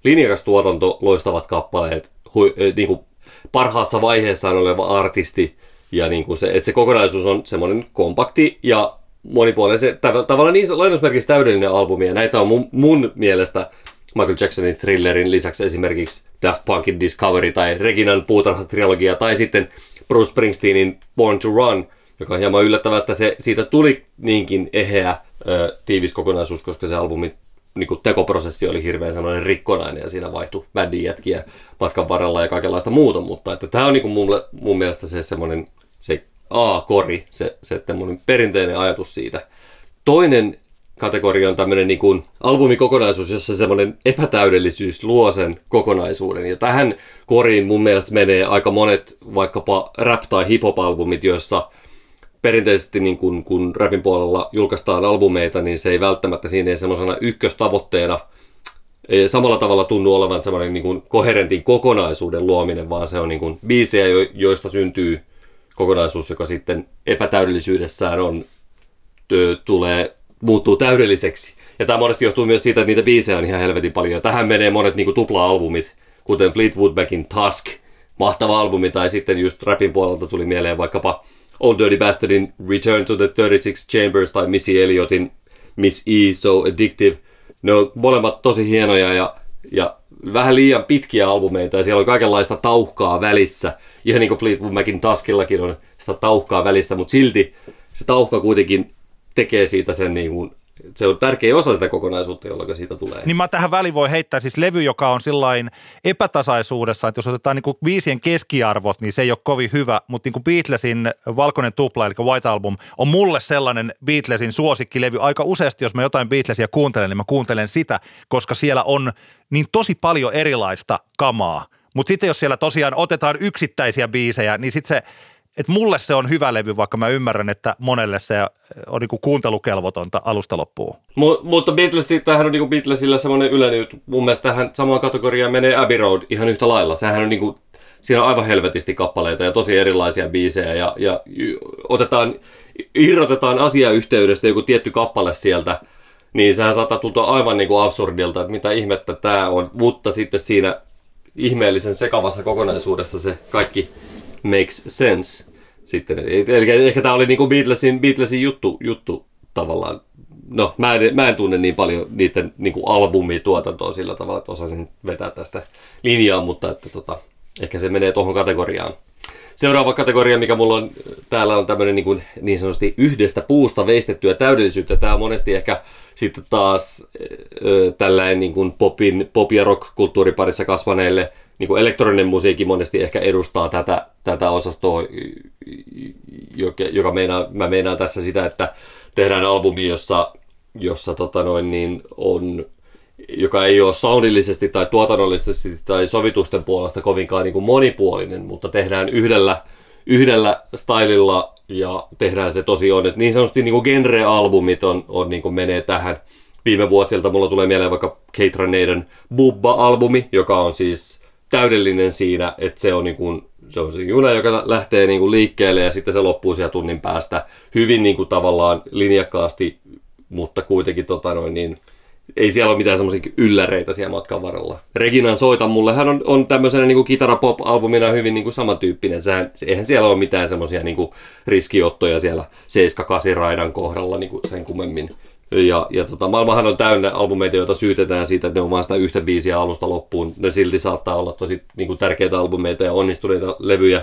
linjakas tuotanto, loistavat kappaleet, niinku parhaassa vaiheessaan oleva artisti, ja niinku se kokonaisuus on semmoinen kompakti ja monipuolinen, se tavallaan niin lainausmerkissä täydellinen albumi, ja näitä on mun mielestä Michael Jacksonin Thrillerin lisäksi esimerkiksi Daft Punkin Discovery tai Reginan Puutarha-trilogia tai sitten Bruce Springsteenin Born to Run, joka on hieman yllättävää, että siitä tuli niinkin eheä tiivis kokonaisuus, koska se albumin niin kuin tekoprosessi oli hirveän sellainen rikkonainen ja siinä vaihtui bändin jätkiä matkan varrella ja kaikenlaista muuta, mutta että tämä on niin kuin mun mielestä se semmoinen se A-kori, se tämmöinen perinteinen ajatus siitä. Toinen kategoria on tämmöinen niin kuin albumikokonaisuus, jossa semmoinen epätäydellisyys luo sen kokonaisuuden. Ja tähän koriin mun mielestä menee aika monet vaikkapa rap- tai hip-hop-albumit, joissa perinteisesti niin kuin, kun rapin puolella julkaistaan albumeita, niin se ei välttämättä siinä ei semmoisena ykköstavoitteena samalla tavalla tunnu olevan semmoinen niin kuin koherentin kokonaisuuden luominen, vaan se on niin kuin biisejä, joista syntyy kokonaisuus, joka sitten epätäydellisyydessään muuttuu täydelliseksi. Ja tämä monesti johtuu myös siitä, että niitä biisejä on ihan helvetin paljon. Ja tähän menee monet niin kuin tupla-albumit, kuten Fleetwood Macin Tusk, mahtava albumi, tai sitten just rapin puolelta tuli mieleen vaikkapa Old Dirty Bastardin Return to the 36 Chambers tai Missy Elliotin Miss E, So Addictive. Ne on molemmat tosi hienoja ja vähän liian pitkiä albumeita ja siellä on kaikenlaista tauhkaa välissä. Ihan niin kuin Fleetwood Macin Taskillakin on sitä tauhkaa välissä, mutta silti se tauhka kuitenkin tekee siitä sen niin kuin, se on tärkeä osa sitä kokonaisuutta, jolloin siitä tulee. Niin mä tähän väliin voi heittää siis levy, joka on sillain epätasaisuudessa, että jos otetaan niin kuin biisien keskiarvot, niin se ei ole kovin hyvä, mutta niin kuin Beatlesin valkoinen tupla, eli White Album, on mulle sellainen Beatlesin suosikkilevy. Aika useasti, jos mä jotain Beatlesia kuuntelen, niin mä kuuntelen sitä, koska siellä on niin tosi paljon erilaista kamaa. Mutta sitten jos siellä tosiaan otetaan yksittäisiä biisejä, niin sitten se... Että mulle se on hyvä levy, vaikka mä ymmärrän, että monelle se on niinku kuuntelukelvotonta alusta loppuun. Mutta Beatlesillähän on niinku Beatlesillä semmoinen yleny. Mun mielestä tähän samaan kategoriaan menee Abbey Road ihan yhtä lailla. Sehän on niinku, siinä on aivan helvetisti kappaleita ja tosi erilaisia biisejä. Ja irrotetaan asiayhteydestä joku tietty kappale sieltä, niin sehän saattaa tuntua aivan niinku absurdilta, että mitä ihmettä tää on. Mutta sitten siinä ihmeellisen sekavassa kokonaisuudessa se kaikki makes sense. Sitten, eli ehkä tämä oli niinku Beatlesin juttu tavallaan. No, mä en tunne niin paljon niiden niinku albumituotantoa sillä tavalla, että osaisin vetää tästä linjaa, mutta että ehkä se menee tuohon kategoriaan. Seuraava kategoria, mikä mulla on täällä, on tämmöinen niin sanotusti yhdestä puusta veistettyä täydellisyyttä. Tämä on monesti ehkä sitten taas tällainen niin kuin pop- ja rock-kulttuurin parissa kasvaneille. Niin kuin elektroninen musiikki monesti ehkä edustaa tätä osastoa, joka meinaan tässä sitä, että tehdään albumi, jossa on, joka ei ole soundillisesti tai tuotannollisesti tai sovitusten puolesta kovinkaan niin kuin monipuolinen, mutta tehdään yhdellä stylella ja tehdään se tosi on. Et niin sanotusti niin kuin genre-albumit on niin kuin menee tähän. Viime vuosilta mulla tulee mieleen vaikka Kate Renaden Bubba-albumi, joka on siis täydellinen siinä, että se on niin kuin, se on se juna, joka lähtee niin kuin liikkeelle ja sitten se loppuu siellä tunnin päästä hyvin niin kuin tavallaan linjakkaasti, mutta kuitenkin ei siellä ole mitään semmoisia ylläreitä siellä matkan varrella. Reginan Soita mulle, hän on tämmöisenä niin kuin kitarapop-albumina hyvin niin kuin samantyyppinen. Eihän siellä ole mitään semmoisia niin kuin riskiottoja siellä 7-8 raidan kohdalla niin kuin sen kummemmin. Ja maailmahan on täynnä albumeita, joita syytetään siitä, että ne on vaan sitä yhtä biisiä alusta loppuun. Ne silti saattaa olla tosi niin kuin tärkeitä albumeita ja onnistuneita levyjä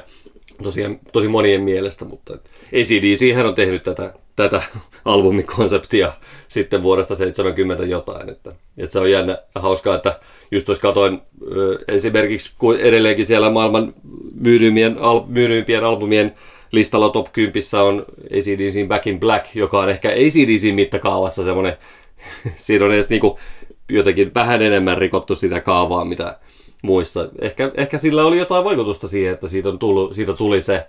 tosi monien mielestä, mutta ACDChän on tehnyt tätä albumikonseptia sitten vuodesta 70 jotain. Että se on jännä hauskaa, että just tuossa katoin esimerkiksi edelleenkin siellä maailman myydyimpien albumien listalla top 10 on ACDCin Back in Black, joka on ehkä ACDCin mittakaavassa semmoinen, siinä on edes niinku jotenkin vähän enemmän rikottu sitä kaavaa, mitä muissa. Ehkä sillä oli jotain vaikutusta siihen, että siitä tuli se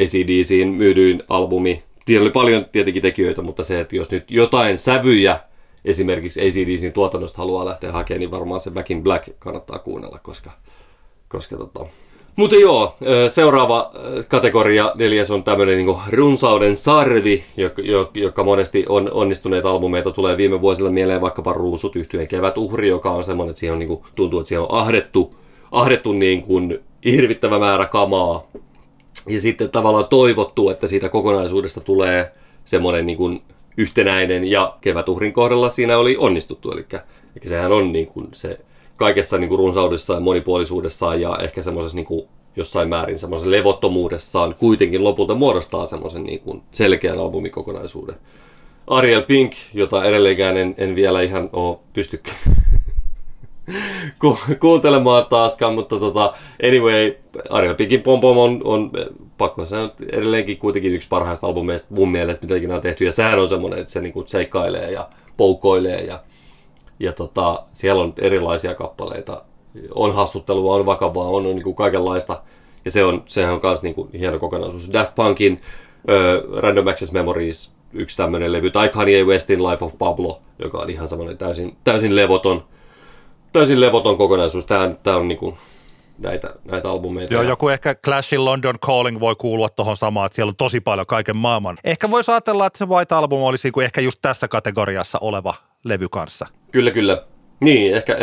ACDCin myydyin albumi. Siinä oli paljon tietenkin tekijöitä, mutta se, että jos nyt jotain sävyjä esimerkiksi ACDCin tuotannosta haluaa lähteä hakemaan, niin varmaan se Back in Black kannattaa kuunnella, koska Mutta joo, seuraava kategoria, 4, on tämmöinen niin kuin runsauden sarvi, joka monesti on onnistuneita albumeita. Tulee viime vuosilla mieleen vaikkapa Ruusut, yhtyeen Kevätuhri, joka on semmoinen, että siihen on, niin kuin, tuntuu, että siihen on ahdettu niin kuin hirvittävä määrä kamaa. Ja sitten tavallaan toivottu, että siitä kokonaisuudesta tulee semmoinen niin kuin yhtenäinen, ja Kevätuhrin kohdalla siinä oli onnistuttu. Eli sehän on niin kuin se... Kaikessa niin kuin runsaudessaan ja monipuolisuudessaan ja ehkä semmoisessa niin kuin jossain määrin semmoisen levottomuudessaan kuitenkin lopulta muodostaa semmoisen niin kuin selkeän albumikokonaisuuden. Ariel Pink, jota edelleenkään en vielä ihan ole pystykään kuuntelemaan taaskaan, mutta anyway, Ariel Pinkin Pom-Pom on pakko, se on edelleenkin kuitenkin yksi parhaista albumeista mun mielestä, mitä ikinä on tehty, ja sehän on semmoinen, että se niin kuin seikkailee ja poukoilee ja siellä on erilaisia kappaleita, on hassuttelua, on vakavaa, on niin kuin kaikenlaista, ja sehän on myös niin kuin hieno kokonaisuus. Daft Punkin Random Access Memories, yksi tämmöinen levy, tai Kanye Westin Life of Pablo, joka on ihan semmoinen täysin levoton kokonaisuus. Tämä on niin kuin näitä albumeita. Joo, joku ehkä Clashin London Calling voi kuulua tuohon samaan, että siellä on tosi paljon kaiken maailman. Ehkä voisi ajatella, että se White Album olisi kuin ehkä just tässä kategoriassa oleva levy kanssa. Kyllä. Niin, ehkä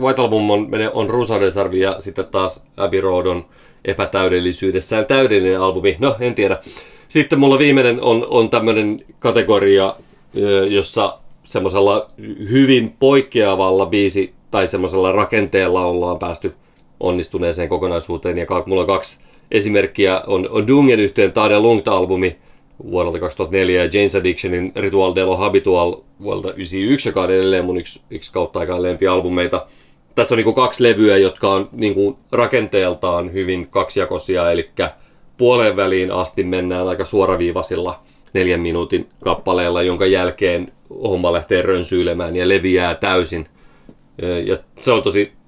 White Album on runsauden sarvi ja sitten taas Abbey Road on epätäydellisyydessään täydellinen albumi. No, en tiedä. Sitten mulla viimeinen on tämmöinen kategoria, jossa semmoisella hyvin poikkeavalla biisi tai semmoisella rakenteella ollaan päästy onnistuneeseen kokonaisuuteen. Ja mulla on kaksi esimerkkiä. On Dungen yhteen Tade Lund-albumi vuodelta 2004 ja Jane's Addictionin Ritual de lo Habitual vuodelta 1991, joka on edelleen mun yksi kautta aikaan lempialbumeita. Tässä on niinku kaksi levyä, jotka on niinku rakenteeltaan hyvin kaksijakoisia, eli puolen väliin asti mennään aika suoraviivaisilla 4 minuutin kappaleilla, jonka jälkeen homma lähtee rönsyilemään ja leviää täysin. Ja se on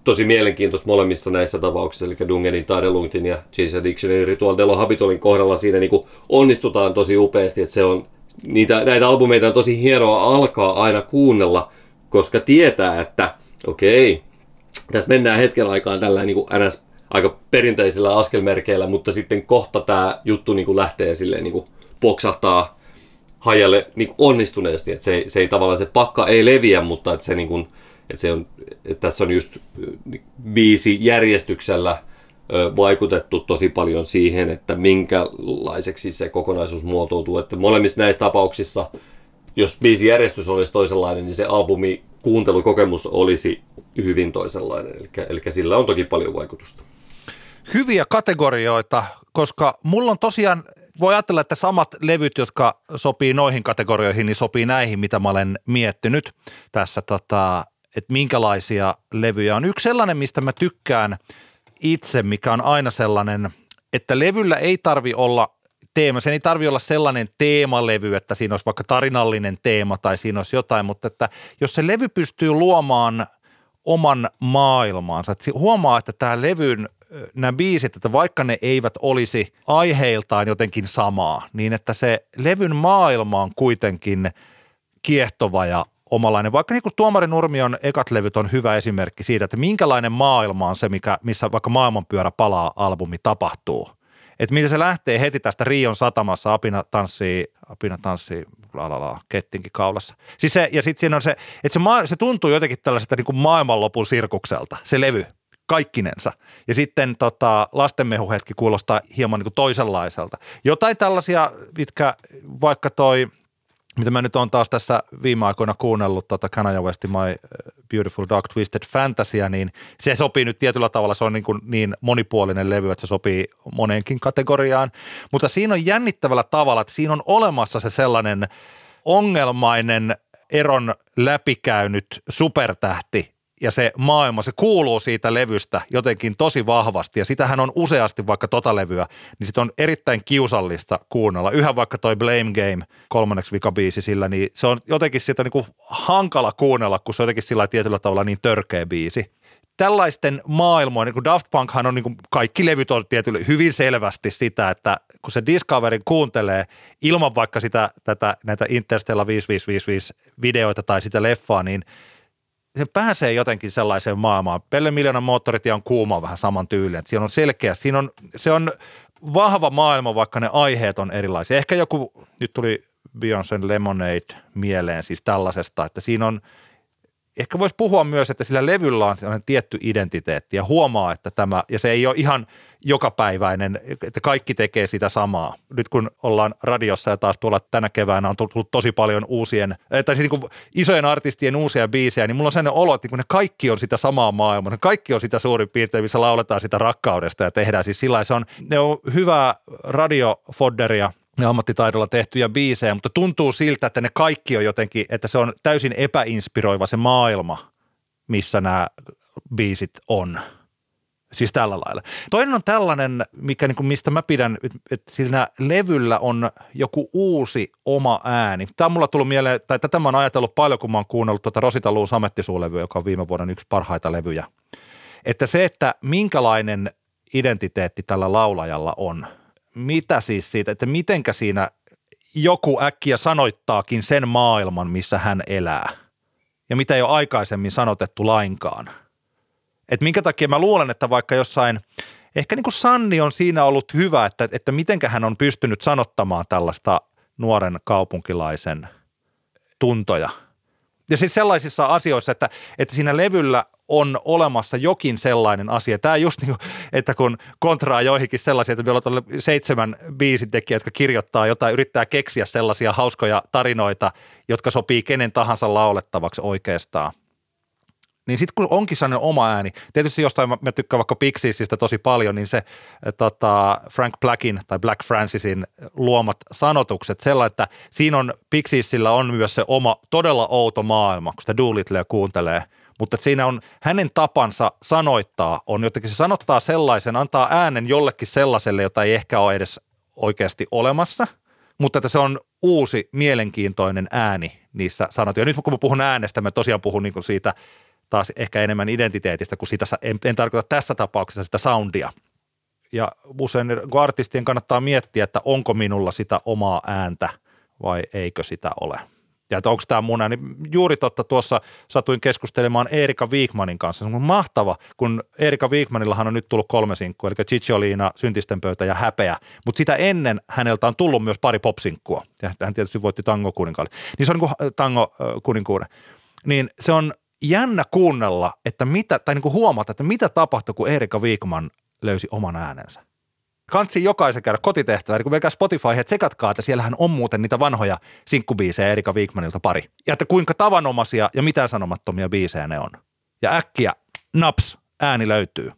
tosi mielenkiintoista molemmissa näissä tapauksissa, eli Dungenin, Tade Lundin ja Jane's Addictionin Ritual de lo Habitualin kohdalla siinä niinku onnistutaan tosi upeasti, että se on, näitä albumeita on tosi hienoa alkaa aina kuunnella, koska tietää, että okei, tässä mennään hetken aikaan tällä niin kuin NS aika perinteisillä askelmerkeillä, mutta sitten kohta tämä juttu niin kuin lähtee silleen niin kuin poksahtaa hajalle niin kuin onnistuneesti, että se ei tavallaan se pakka ei leviä, mutta että se niin kuin, että se on, että tässä on just biisi järjestyksellä vaikutettu tosi paljon siihen, että minkälaiseksi se kokonaisuus muotoutuu, että molemmissa näissä tapauksissa jos biisijärjestys olisi toisenlainen, niin se albumi kuuntelukokemus olisi hyvin toisenlainen. Eli sillä on toki paljon vaikutusta. Hyviä kategorioita, koska mulla on tosiaan, voi ajatella, että samat levyt, jotka sopii noihin kategorioihin, niin sopii näihin, mitä mä olen miettinyt tässä, että minkälaisia levyjä on. Yksi sellainen, mistä mä tykkään itse, mikä on aina sellainen, että levyllä ei tarvi olla teema. Sen ei tarvitse olla sellainen teemalevy, että siinä olisi vaikka tarinallinen teema tai siinä olisi jotain, mutta että jos se levy pystyy luomaan oman maailmaansa, että huomaa, että tämä levyn, nämä biisit, että vaikka ne eivät olisi aiheiltaan jotenkin samaa, niin että se levyn maailma on kuitenkin kiehtova ja omalainen. Vaikka niin kuin Tuomari Nurmion ekat levyt on hyvä esimerkki siitä, että minkälainen maailma on se, missä vaikka maailmanpyörä palaa -albumi tapahtuu. Että miten se lähtee heti tästä Rion satamassa, apina tanssii, lalala, kettinki kaulassa. Siis se, ja sitten siinä on se, että se tuntuu jotenkin tällaiselta niin kuin maailmanlopun sirkukselta, se levy, kaikkinensa. Ja sitten lastenmehuhetki kuulostaa hieman niin kuin toisenlaiselta. Jotain tällaisia, mitkä vaikka toi, mitä mä nyt oon taas tässä viime aikoina kuunnellut, Kanye Westin My Beautiful Dark Twisted Fantasya, niin se sopii nyt tietyllä tavalla, se on niin, kuin niin monipuolinen levy, että se sopii moneenkin kategoriaan, mutta siinä on jännittävällä tavalla, että siinä on olemassa se sellainen ongelmainen eron läpikäynyt supertähti ja se maailma, se kuuluu siitä levystä jotenkin tosi vahvasti ja sitähän on useasti vaikka levyä, niin sit on erittäin kiusallista kuunnella. Yhä vaikka toi Blame Game, 3. vikabiisi sillä, niin se on jotenkin sitä niinku hankala kuunnella, kun se on jotenkin sillä tietyllä tavalla niin törkeä biisi. Tällaisten maailmoja, niin kuin Daft Punkhan on, niin kuin kaikki levyt on tietyllä hyvin selvästi sitä, että kun se Discovery kuuntelee ilman vaikka näitä Interstellar 5555 videoita tai sitä leffaa, niin se pääsee jotenkin sellaiseen maailmaan. Pelle Miljoonan moottoritie on kuuma vähän saman tyyliin. Siinä on selkeä, se on vahva maailma, vaikka ne aiheet on erilaisia. Ehkä joku, nyt tuli Beyoncé Lemonade mieleen siis tällaisesta, että siinä on, ehkä voisi puhua myös, että sillä levyllä on tietty identiteetti ja huomaa, että ja se ei ole ihan jokapäiväinen, että kaikki tekee sitä samaa. Nyt kun ollaan radiossa ja taas tuolla tänä keväänä on tullut tosi paljon isojen artistien uusia biisejä, niin mulla on sellainen olo, että ne kaikki on sitä samaa maailmaa, ne kaikki on sitä suurin piirtein, missä lauletaan sitä rakkaudesta ja tehdään siis sillä tavalla. Ne on hyvää radiofodderia. Ne ammattitaidolla tehtyjä biisejä, mutta tuntuu siltä, että ne kaikki on jotenkin, että se on täysin epäinspiroiva se maailma, missä nämä biisit on. Siis tällä lailla. Toinen on tällainen, mistä mä pidän, että sillä levyllä on joku uusi oma ääni. Tämä on mulla tullut mieleen, tai tätä mä oon ajatellut paljon, kun mä oon kuunnellut Rosita Loon Samettisuulevyä, joka on viime vuoden yksi parhaita levyjä. Että se, että minkälainen identiteetti tällä laulajalla on. Mitä siis siitä, että mitenkä siinä joku äkkiä sanoittaakin sen maailman, missä hän elää ja mitä ei ole aikaisemmin sanotettu lainkaan. Että minkä takia mä luulen, että vaikka jossain, ehkä niin kuin Sanni on siinä ollut hyvä, että mitenkä hän on pystynyt sanottamaan tällaista nuoren kaupunkilaisen tuntoja. Ja siis sellaisissa asioissa, että siinä levyllä on olemassa jokin sellainen asia. Tämä just niin kuin, että kun kontraa joihinkin sellaisia, että meillä on 7 biisintekijää, jotka kirjoittaa jotain, yrittää keksiä sellaisia hauskoja tarinoita, jotka sopii kenen tahansa laulettavaksi oikeastaan. Niin sitten kun onkin sellainen oma ääni, tietysti jostain mä tykkään vaikka Pixiesistä tosi paljon, niin se Frank Blackin tai Black Francisin luomat sanotukset, sellainen, että siinä on, Pixiesillä on myös se oma todella outo maailma, kun sitä Doolittlea kuuntelee, mutta siinä on hänen tapansa sanoittaa, on jotenkin se sanottaa sellaisen, antaa äänen jollekin sellaiselle, jota ei ehkä ole edes oikeasti olemassa, mutta että se on uusi mielenkiintoinen ääni niissä sanot. Ja nyt kun mä puhun äänestä, mä tosiaan puhun niin kuin siitä taas ehkä enemmän identiteetistä, kun sitä, en tarkoita tässä tapauksessa sitä soundia. Ja usein artistien kannattaa miettiä, että onko minulla sitä omaa ääntä vai eikö sitä ole. Ja että onko tämä mun ääni. Juuri totta, tuossa satuin keskustelemaan Erika Vikmanin kanssa. Se on mahtava, kun Erika Vikmanillahan on nyt tullut 3 sinkkua, eli Cicciolina, Syntisten pöytä ja Häpeä. Mutta sitä ennen häneltä on tullut myös pari popsinkkua. Ja hän tietysti voitti Tango kuninkaalle. Niin se on niin kuin Tango kuninkuuden. Niin se on jännä kuunnella, että mitä, tai niin kuin huomata, että mitä tapahtui, kun Erika Vikman löysi oman äänensä. Kansi jokaisen käydä kotitehtävä, eli kun meikään Spotifyhin, että sekatkaa, että siellähän on muuten niitä vanhoja sinkkubiisejä Erika Vikmanilta pari. Ja että kuinka tavanomaisia ja mitään sanomattomia biisejä ne on. Ja äkkiä, naps, ääni löytyy.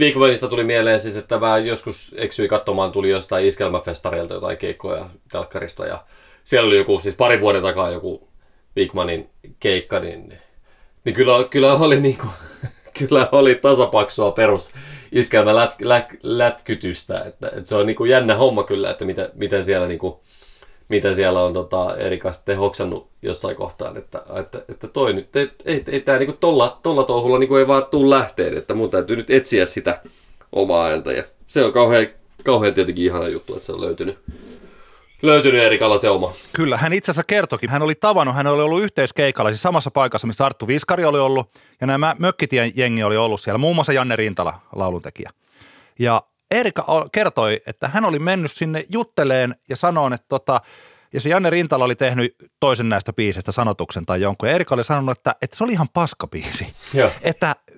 Vikmanista tuli mieleen siis, että mä joskus eksyin katsomaan, tuli jostain iskelmäfestareilta jotain keikkoja telkkarista ja siellä oli joku, siis pari vuoden takaa joku Vikmanin keikka, niin kyllä oli niinku... Kyllä oli tasapaksua perus iskelmä lätkytystä, että se on niinku jännä homma kyllä, että miten siellä on Erika sitten hoksannut jossain kohtaan, että toi nyt ei tää niinku tolla touhulla niinku ei vaan tuu lähteen, että mun täytyy nyt etsiä sitä omaa ääntä ja se on kauhean tietenkin ihana juttu, että se on löytynyt Erikalla se oma. Kyllä, hän itse asiassa kertoikin. Hän oli ollut yhteiskeikalla, siis samassa paikassa, missä Arttu Viskari oli ollut, ja nämä Mökkitien jengi oli ollut siellä, muun muassa Janne Rintala, lauluntekijä. Ja Erika kertoi, että hän oli mennyt sinne jutteleen ja sanoon, että ja se Janne Rintala oli tehnyt toisen näistä biisistä sanotuksen tai jonkun, ja Erika oli sanonut, että se oli ihan paskabiisi. Joo.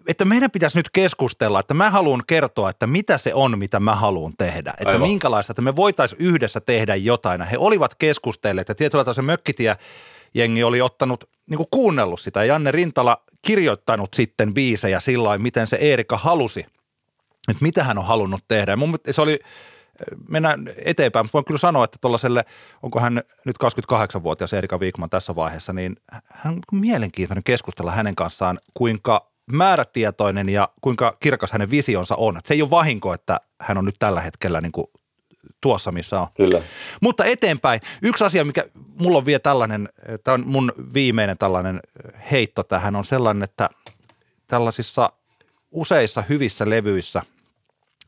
Että meidän pitäisi nyt keskustella, että mä haluan kertoa, että mitä se on, mitä mä haluan tehdä. Että aivan. Minkälaista, että me voitaisiin yhdessä tehdä jotain. He olivat keskustelleet, ja tietyllä tavalla se Mökkitie-jengi oli ottanut, niin kuin kuunnellut sitä. Janne Rintala kirjoittanut sitten biisejä sillä lailla, miten se Erika halusi, että mitä hän on halunnut tehdä. Ja mun mielestä se oli... Mennään eteenpäin, mutta voin kyllä sanoa, että tuollaiselle, onko hän nyt 28-vuotias Erika Vikman tässä vaiheessa, niin hän on mielenkiintoinen keskustella hänen kanssaan, kuinka määrätietoinen ja kuinka kirkas hänen visionsa on. Se ei ole vahinko, että hän on nyt tällä hetkellä niin kuin tuossa, missä on. Kyllä. Mutta eteenpäin. Yksi asia, mikä mulla on vielä tällainen, tämä on mun viimeinen tällainen heitto tähän, on sellainen, että tällaisissa useissa hyvissä levyissä –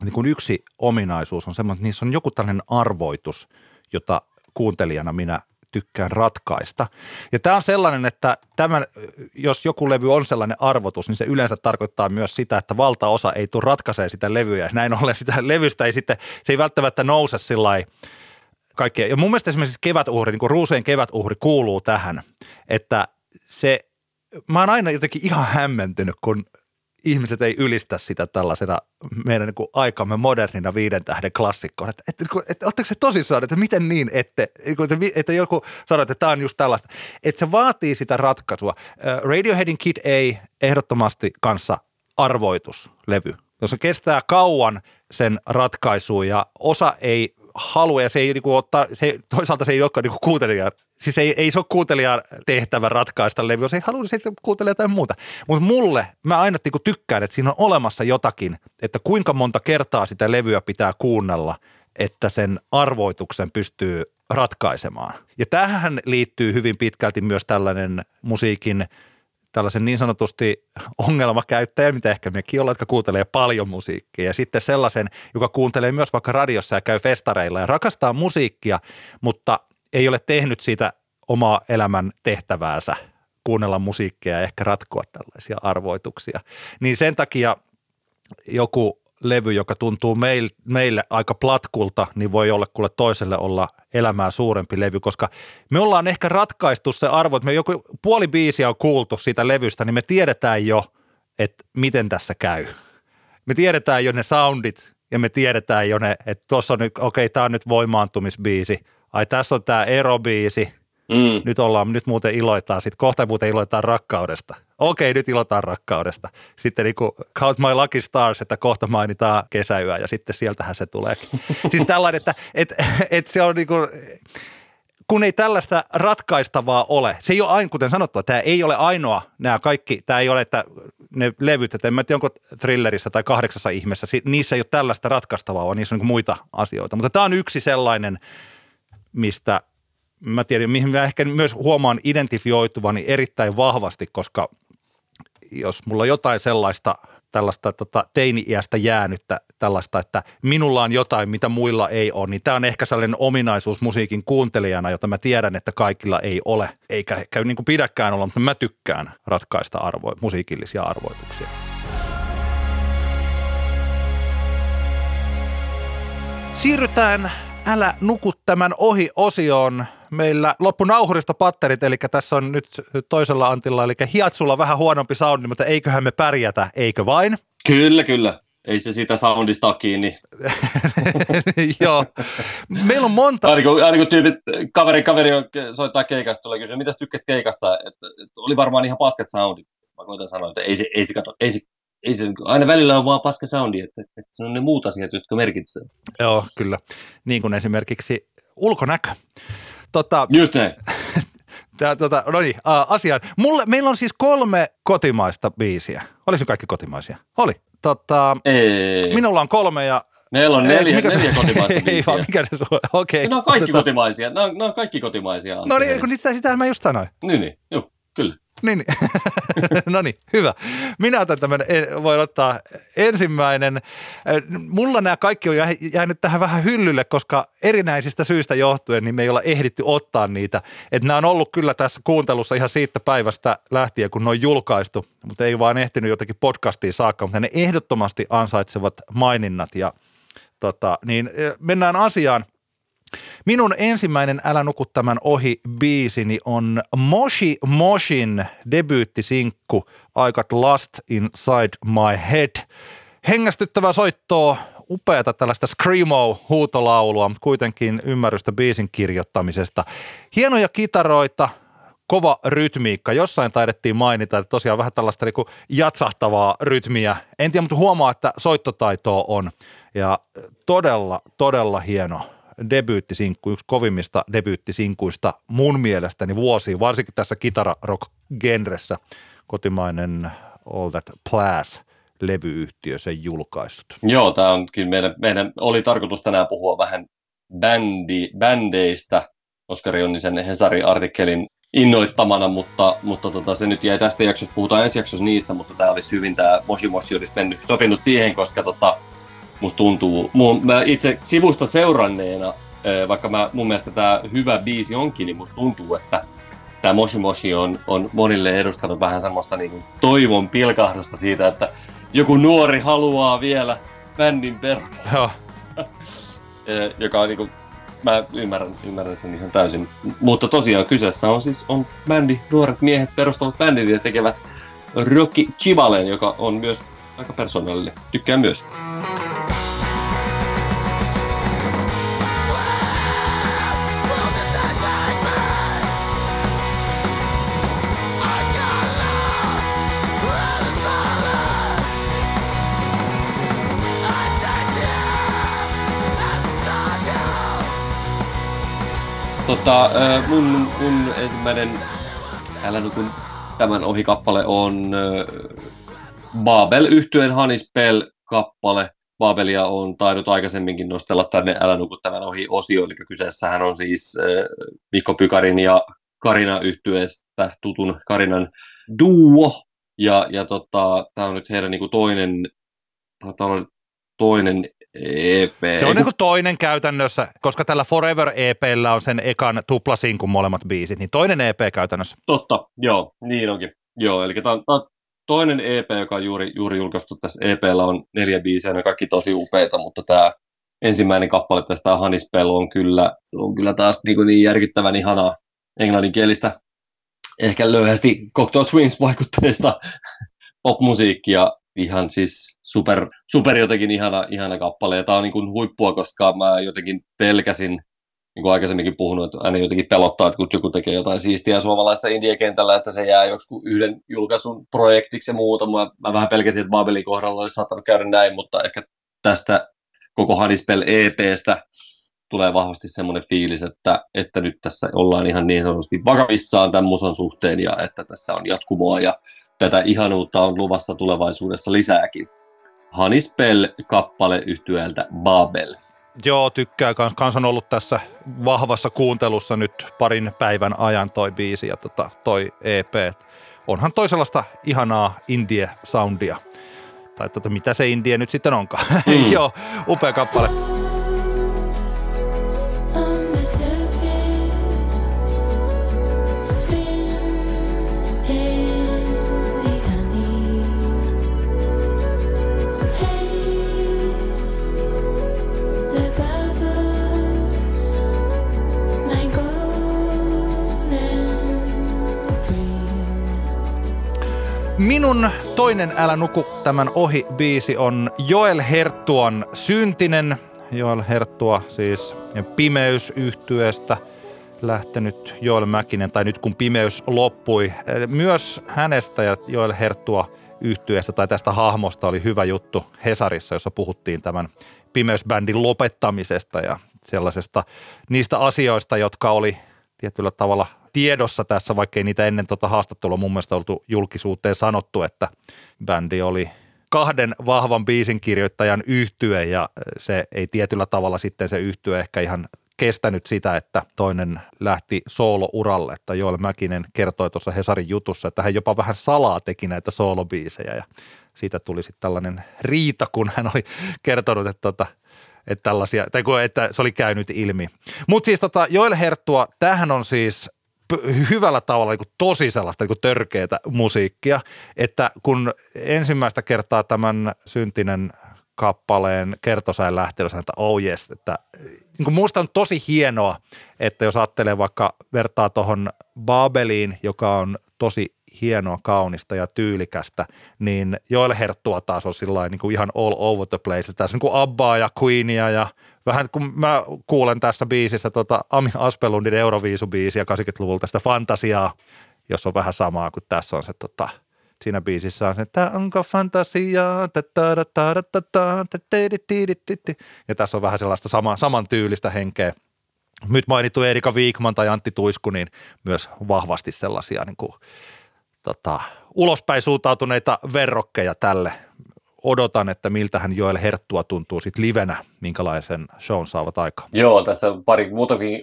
niin kun yksi ominaisuus on semmoinen, että niissä on joku tällainen arvoitus, jota kuuntelijana minä tykkään ratkaista. Ja tämä on sellainen, että jos joku levy on sellainen arvotus, niin se yleensä tarkoittaa myös sitä, että valtaosa ei tule ratkaisee sitä levyä. Näin ollen sitä levystä ei sitten, se ei välttämättä nouse sillä lailla kaikkea. Ja mun mielestä esimerkiksi Kevätuhri, niin kuin Ruuseen Kevätuhri kuuluu tähän, että se, mä oon aina jotenkin ihan hämmentynyt, kun ihmiset ei ylistä sitä tällaisena meidän niin kuin aikamme modernina 5 tähden klassikkoon. Että oletteko se tosissaan, että miten niin, että joku sanoo, että tämä on just tällaista. Että se vaatii sitä ratkaisua. Radioheadin Kid A ehdottomasti kanssa arvoituslevy, jossa kestää kauan sen ratkaisuun ja osa ei halua ja se ei niin kuin ottaa, toisaalta se ei olekaan niin kuin kuuntelijaa. Siis ei se ole kuuntelijan tehtävä ratkaista levyä, jos ei halua, niin sitten kuuntelee jotain muuta. Mutta mulle, mä aina tykkään, että siinä on olemassa jotakin, että kuinka monta kertaa sitä levyä pitää kuunnella, että sen arvoituksen pystyy ratkaisemaan. Ja tähän liittyy hyvin pitkälti myös tällainen musiikin, tällaisen niin sanotusti ongelmakäyttäjä, mitä ehkä mekin ollaan, jotka kuuntelee paljon musiikkia. Ja sitten sellaisen, joka kuuntelee myös vaikka radiossa ja käy festareilla ja rakastaa musiikkia, mutta – ei ole tehnyt siitä omaa elämän tehtäväänsä kuunnella musiikkia ja ehkä ratkoa tällaisia arvoituksia. Niin sen takia joku levy, joka tuntuu meille aika platkulta, niin voi jollekulle toiselle olla elämää suurempi levy, koska me ollaan ehkä ratkaistu se arvo, että me joku puoli biisiä on kuultu siitä levystä, niin me tiedetään jo, että miten tässä käy. Me tiedetään jo ne soundit ja me tiedetään jo ne, että tuossa on nyt, okei, tämä on nyt voimaantumisbiisi. Ai tässä on tämä erobiisi, nyt muuten iloitaan, sitten kohta muuten iloitaan rakkaudesta. okei, nyt ilotaan rakkaudesta. Sitten niin kuin Count My Lucky Stars, että kohta mainitaan kesäyö ja sitten sieltähän se tuleekin. Siis tällainen, että et se on niin kuin, kun ei tällaista ratkaistavaa ole. Se ei ole aina, kuten sanottua, tämä ei ole ainoa nämä kaikki, tämä ei ole, että ne levyt, että en mä tiedä, onko Thrillerissä tai 8 ihmeessä, niissä ei ole tällaista ratkaistavaa, vaan niissä on niin kuin muita asioita. Mutta tämä on yksi sellainen, mistä mä tiedän, mihin mä ehkä myös huomaan identifioituvani erittäin vahvasti, koska jos mulla on jotain sellaista tällaista teini-iästä jäänyttä tällaista, että minulla on jotain, mitä muilla ei ole, niin tämä on ehkä sellainen ominaisuus musiikin kuuntelijana, jota mä tiedän, että kaikilla ei ole, eikä ehkä niin kuin pidäkään olla, mutta mä tykkään ratkaista musiikillisia arvoituksia. Siirrytään Älä nuku tämän ohi -osioon. Meillä loppu nauhurista patterit, eli tässä on nyt toisella Antilla, eli Hiatsulla vähän huonompi soundi, mutta eiköhän me pärjätä, eikö vain? Kyllä, kyllä. Ei se sitä soundista ole kiinni. Joo. Meillä on monta. Aina kun tyypit, kaveri soittaa keikasta, tulee kysyä, mitä tykkäsit keikasta? Et oli varmaan ihan paskat soundit. Mä koitan sanoa, että ei se, aina välillä on vaan paska soundi, että se on ne muut asiat, jotka merkitsevät. Joo, kyllä. Niin kuin esimerkiksi ulkonäkö. Just näin. No niin, asiaan. Meillä on siis 3 kotimaista biisiä. Olisiko kaikki kotimaisia? Oli. Minulla on 3 ja... Meillä on 4 kotimaisia biisiä. Ei vaan, mikä se sulla on? Okay. No, ne on kaikki kotimaisia. Ne on kaikki kotimaisia. No niin, kun sitä mä just sanoin. Niin, joo, kyllä. Niin, no niin, hyvä. Minä otan tämän, voin ottaa ensimmäinen. Mulla nämä kaikki on jäänyt tähän vähän hyllylle, koska erinäisistä syistä johtuen niin me ei olla ehditty ottaa niitä. Että nämä on ollut kyllä tässä kuuntelussa ihan siitä päivästä lähtien, kun ne on julkaistu, mutta ei vaan ehtinyt jotenkin podcastiin saakka, mutta ne ehdottomasti ansaitsevat maininnat. Ja, niin mennään asiaan. Minun ensimmäinen Älä nuku tämän ohi -biisini on Moshi Moshin debyyttisinkku I Got Lost Inside My Head. Hengästyttävää soittoa, upeata tällaista screamo-huutolaulua, mutta kuitenkin ymmärrystä biisin kirjoittamisesta. Hienoja kitaroita, kova rytmiikka. Jossain taidettiin mainita, että tosiaan vähän tällaista niin kuin jatsahtavaa rytmiä. En tiedä, mutta huomaa, että soittotaitoa on. Ja todella, todella hieno debyyttisinkku, yksi kovimmista debyyttisinkuista mun mielestäni vuosiin, varsinkin tässä kitararock-genressä. Kotimainen All That Plaz-levyyhtiö sen julkaissut. Joo, tämä onkin meidän oli tarkoitus tänään puhua vähän bändeistä, Oskari Onnisen Hesari-artikkelin innoittamana, mutta se nyt jäi tästä jaksosta, puhutaan ensi jaksossa niistä, mutta tämä olisi hyvin, tämä Moshi Moshi olisi sopinut siihen, koska musta tuntuu, mä itse sivusta seuranneena, vaikka mun mielestä tämä hyvä biisi onkin, niin musta tuntuu, että tämä Moshi Moshi on monille edustanut vähän semmoista niin toivon pilkahdusta siitä, että joku nuori haluaa vielä bändin perusta. Joo. Joka on niin kuin, mä ymmärrän sen ihan täysin. Mutta tosiaan kyseessä on siis bändi, nuoret miehet perustavat bändin ja tekevät Rocky Chivalen, joka on myös aika persoonallinen. Tykkään myös. Mun ensimmäinen Älä nuku tämän ohi -kappale on Babel-yhtyeen Hanispel-kappale. Babelia on taidot aikaisemminkin nostella tänne Älä nuku tämän ohi -osioon, eli kyseessähän on siis Mikko Pykärin ja Karina-yhtyeestä tutun Karinan duo, ja tämä on nyt heidän niinku toinen EP. Se on niin kuin toinen käytännössä, koska tällä Forever EP:llä on sen ekan tuplasinkun molemmat biisit, niin toinen EP käytännössä. Totta, joo, niin onkin. Joo, eli tämä on toinen EP, joka on juuri julkaistu. Tässä EP:llä on 4 biisiä, ne kaikki tosi upeita, mutta tämä ensimmäinen kappale tästä Hanispel on kyllä taas niin järkyttävän ihanaa englanninkielistä, ehkä löyhästi Cocteau Twins-vaikutteista popmusiikkia. Ihan siis super jotenkin ihana kappale, ja tää on niin kuin huippua, koska mä jotenkin pelkäsin niin kuin aikaisemminkin puhunut, että aina jotenkin pelottaa, että kun joku tekee jotain siistiä suomalaisessa indie-kentällä, että se jää joku yhden julkaisun projektiksi ja muuta. Mä vähän pelkäsin, että Babelin kohdalla olisi saattanut käydä näin, mutta ehkä tästä koko Hadispel EP:stä tulee vahvasti semmoinen fiilis, että nyt tässä ollaan ihan niin sanotusti vakavissaan tämän musan suhteen ja että tässä on jatkumoa ja tätä ihanuutta on luvassa tulevaisuudessa lisääkin. Hanispel-kappale yhtyeeltä Babel. Joo, tykkää. Kans on ollut tässä vahvassa kuuntelussa nyt parin päivän ajan toi biisi ja toi EP. Onhan toi sellaista ihanaa indie-soundia. Tai mitä se indie nyt sitten onkaan. Mm. Joo, upea kappale. Minun toinen Älä nuku tämän ohi biisi on Joel Herttuan Syntinen. Joel Herttua siis Pimeys-yhtyeestä lähtenyt Joel Mäkinen, tai nyt kun pimeys loppui. Myös hänestä ja Joel Herttua yhtyeestä tai tästä hahmosta oli hyvä juttu Hesarissa, jossa puhuttiin tämän pimeysbändin lopettamisesta ja sellaisesta niistä asioista, jotka oli tietyllä tavalla tiedossa tässä, vaikkei niitä ennen haastattelua mun mielestä oltu julkisuuteen sanottu, että bändi oli kahden vahvan biisinkirjoittajan yhtye ja se ei tietyllä tavalla sitten se yhtye ehkä ihan kestänyt sitä, että toinen lähti soolouralle. Että Joel Mäkinen kertoi tuossa Hesarin jutussa, että hän jopa vähän salaa teki näitä soolobiisejä ja siitä tuli sitten tällainen riita, kun hän oli kertonut, että se oli käynyt ilmi. Mutta siis Joel Herttua, tämähän on siis hyvällä tavalla niin tosi sellaista niin törkeätä musiikkia, että kun ensimmäistä kertaa tämän Syntinen kappaleen kertosäin lähteellä, että oh yes, että niin musta on tosi hienoa, että jos ajattelee vaikka vertaa tuohon Babeliin, joka on tosi hienoa, kaunista ja tyylikästä, niin Joel Herttua taas on sillain niin ihan all over the place. Tässä on niin Abbaa ja Queenia ja vähän kun mä kuulen tässä biisissä Ami Aspelundin Euroviisubiisiä 80-luvulta sitä fantasiaa, jos on vähän samaa kuin tässä on se siinä biisissä on se, että onko fantasiaa, ja tässä on vähän sellaista saman tyylistä henkeä. Nyt mainittu Erika Vikman tai Antti Tuisku, niin myös vahvasti sellaisia niin kuin ulospäin suuntautuneita verrokkeja tälle. Odotan, että miltähän Joel Herttua tuntuu sitten livenä, minkälaisen shown saavat aikaan. Joo, tässä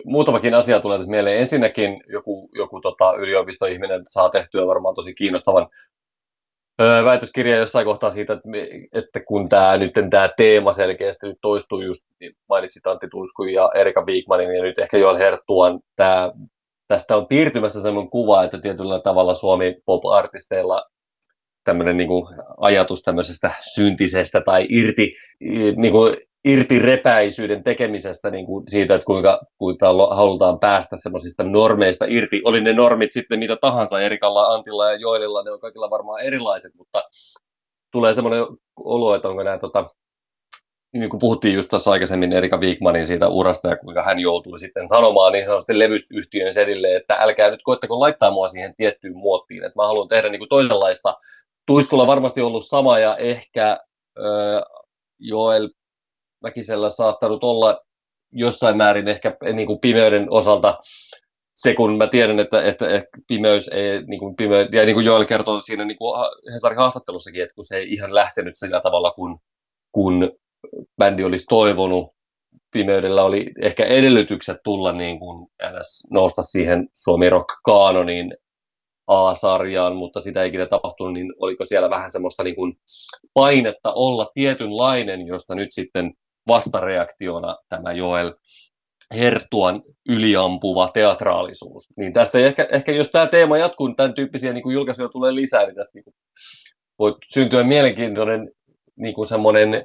muutamakin asia tulee tässä mieleen. Ensinnäkin joku yliopistoihminen saa tehtyä varmaan tosi kiinnostavan väitöskirja jossain kohtaa siitä, että kun tämä teema selkeästi nyt toistuu, just mainitsit Antti Tuiskun ja Erika Vikmanin ja nyt ehkä Joel Herttuan tästä on piirtymässä sellainen kuva, että tietyllä tavalla Suomi pop-artisteilla tämmöinen niin kuin ajatus tämmöisestä syntisestä tai irtirepäisyyden tekemisestä niin kuin siitä, että kuinka halutaan päästä semmoisista normeista irti. Oli ne normit sitten mitä tahansa, Erikalla, Antilla ja Joelilla, ne on kaikilla varmaan erilaiset, mutta tulee semmoinen olo, että onko nämä, niin kuin puhuttiin just tuossa aikaisemmin Erika Vikmanin siitä urasta ja kuinka hän joutui sitten sanomaan niin sanotusti levyyhtiön sedille, että älkää nyt koettako laittaa mua siihen tiettyyn muottiin, että mä haluan tehdä niin kuin toisenlaista. Tuiskulla varmasti ollut sama ja ehkä Joel Mäkisellä saattanut olla jossain määrin ehkä niin kuin pimeyden osalta se, kun mä tiedän, että pimeys ei, niin kuin pimeys, ja niin kuin Joel kertoo siinä niin kuin Hesarin haastattelussakin, että kun se ei ihan lähtenyt sillä tavalla, kun bändi olisi toivonut, pimeydellä oli ehkä edellytykset tulla niin kuin nousta siihen Suomi Rock-kaanoniin A-sarjaan, mutta sitä ei ikinä tapahtunut, niin oliko siellä vähän semmoista niin kuin painetta olla tietynlainen, josta nyt sitten vastareaktiona tämä Joel Herttuan yliampuva teatraalisuus. Niin tästä ehkä jos tämä teema jatkuu, niin tämän tyyppisiä niin kuin julkaisuja tulee lisää, niin tästä niin kuin voi syntyä mielenkiintoinen niin kuin semmoinen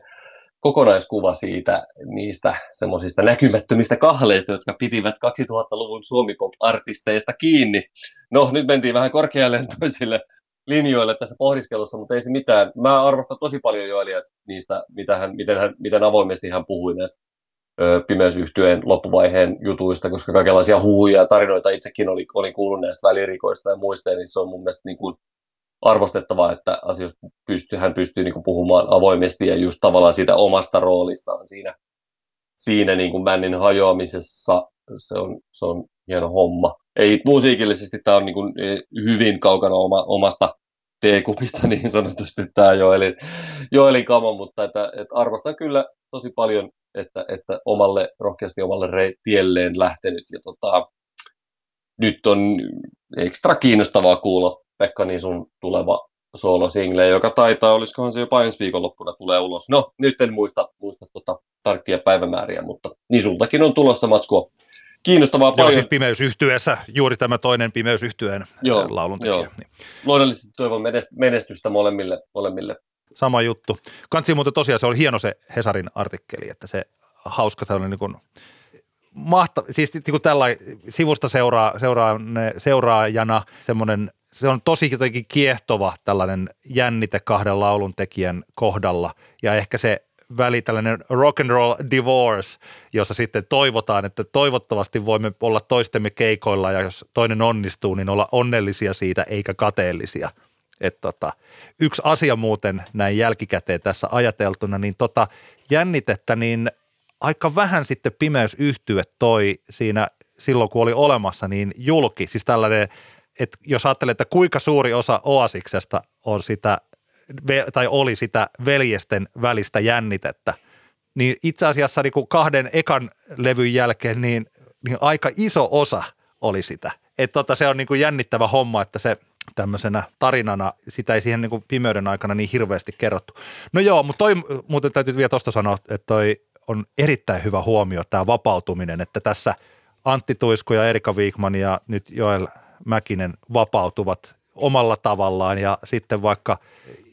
kokonaiskuva siitä niistä semmoisista näkymättömistä kahleista, jotka pitivät 2000-luvun suomipop-artisteista kiinni. No, nyt mentiin vähän korkealentoisille linjoille tässä pohdiskelussa, mutta ei se mitään. Mä arvostan tosi paljon Joelia niistä, miten avoimesti hän puhui näistä Pimeysyhtyeen loppuvaiheen jutuista, koska kaikenlaisia huhuja ja tarinoita itsekin olin kuullut näistä välirikoista ja muista, niin se on mun mielestä niin kuin arvostettavaa, että asioista hän pystyy niin kuin puhumaan avoimesti ja just tavallaan siitä omasta roolistaan siinä niin kuin bändin hajoamisessa. Se on hieno homma. Ei musiikillisesti tämä on niin kuin hyvin kaukana omasta teekupista niin sanotusti tämä Joelin kama, mutta että arvostan kyllä tosi paljon, että rohkeasti omalle tielleen lähtenyt. Ja nyt on ekstra kiinnostavaa kuulla, Pekka, niin sun tuleva soolosingle, joka taitaa, olisikohan se jopa ensi viikonloppuna tulee ulos. No, nyt en muista tarkkia päivämääriä, mutta niin sultakin on tulossa matskua. Kiinnostavaa paljon. Joo, siis pimeysyhtyeessä, juuri tämä toinen pimeysyhtyeen lauluntekijä. Niin. Luonnollisesti toivon menestystä molemmille. Sama juttu. Kansi muuten tosiaan, se oli hieno se Hesarin artikkeli, että se hauska tällainen niin kuin siis niin kuin tällainen sivusta seuraajana semmoinen, se on tosi jotenkin kiehtova tällainen jännite kahden laulun tekijän kohdalla ja ehkä se väli tällainen rock and roll divorce, jossa sitten toivotaan, että toivottavasti voimme olla toistemme keikoilla ja jos toinen onnistuu, niin olla onnellisia siitä eikä kateellisia. Että yksi asia muuten näin jälkikäteen tässä ajateltuna, niin jännitettä, niin aika vähän sitten pimeysyhtye toi siinä silloin, kun oli olemassa, niin julki. Siis tällainen, että jos ajattelee, että kuinka suuri osa Oasiksesta on sitä tai oli sitä veljesten välistä jännitettä, niin itse asiassa niin kuin kahden ekan levyn jälkeen niin aika iso osa oli sitä. Että se on niin kuin jännittävä homma, että se tämmöisenä tarinana, sitä ei siihen niin kuin pimeyden aikana niin hirveästi kerrottu. No joo, mutta toi muuten täytyy vielä tuosta sanoa, että toi on erittäin hyvä huomio tämä vapautuminen, että tässä Antti Tuisku ja Erika Vikman ja nyt Joel Mäkinen vapautuvat omalla tavallaan ja sitten vaikka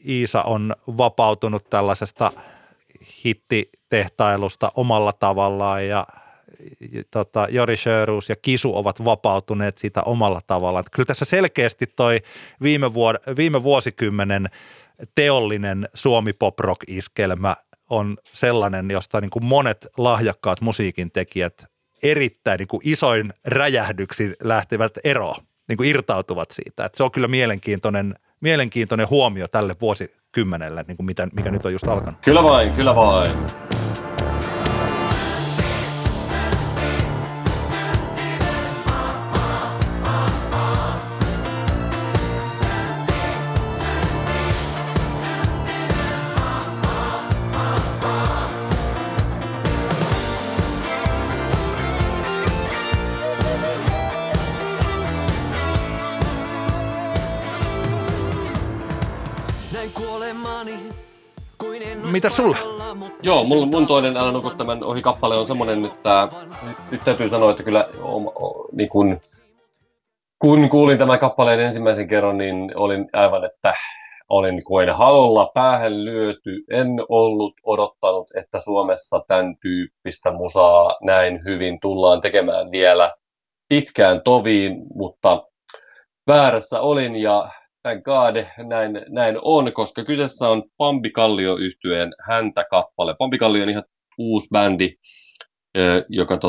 Iisa on vapautunut tällaisesta hittitehtailusta omalla tavallaan ja Jori Sjöruus ja Kisu ovat vapautuneet siitä omalla tavallaan. Kyllä tässä selkeästi toi viime vuosikymmenen teollinen suomi-pop-rock-iskelmä on sellainen, josta niin kuin monet lahjakkaat musiikintekijät erittäin niin kuin isoin räjähdyksiin lähtevät eroon, niin kuin irtautuvat siitä. Et se on kyllä mielenkiintoinen huomio tälle vuosikymmenelle, niin kuin mikä nyt on just alkanut. Kyllä vain. Mitä sulla? Joo, mun toinen Älä nuku tämän ohi kappale on semmoinen, että nyt täytyy sanoa, että kyllä niin kun kuulin tämän kappaleen ensimmäisen kerran, niin olin aivan, että olin kuin halolla päähän lyöty. En ollut odottanut, että Suomessa tämän tyyppistä musaa näin hyvin tullaan tekemään vielä pitkään toviin, mutta väärässä olin ja thank God, näin on, koska kyseessä on Pampikallio-yhtyeen Häntä-kappale. Pampikallio on ihan uusi bändi, joka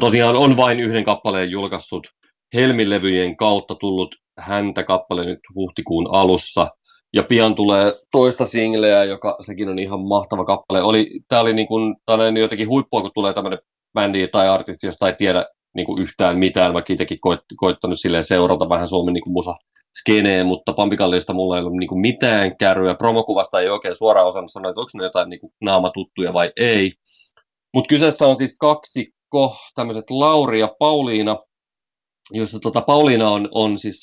tosiaan on vain yhden kappaleen julkaissut Helmi-levyjen kautta tullut Häntä-kappale nyt huhtikuun alussa. Ja pian tulee toista singleä, joka sekin on ihan mahtava kappale. Tämä oli jotenkin huippua, kun tulee tämmöinen bändi tai artisti, josta ei tiedä niin kuin yhtään mitään, vaikka itsekin koittanut silleen seurata vähän Suomen niin kuin musaskeneen, mutta Pampikalliosta mulla ei ollut niin kuin mitään kärryä. Promokuvasta ei oikein suoraan osannut sanoa, että onko ne jotain niin kuin naamatuttuja vai ei. Mutta kyseessä on siis kaksikko, tämmöiset Lauri ja Pauliina, jossa Pauliina on siis,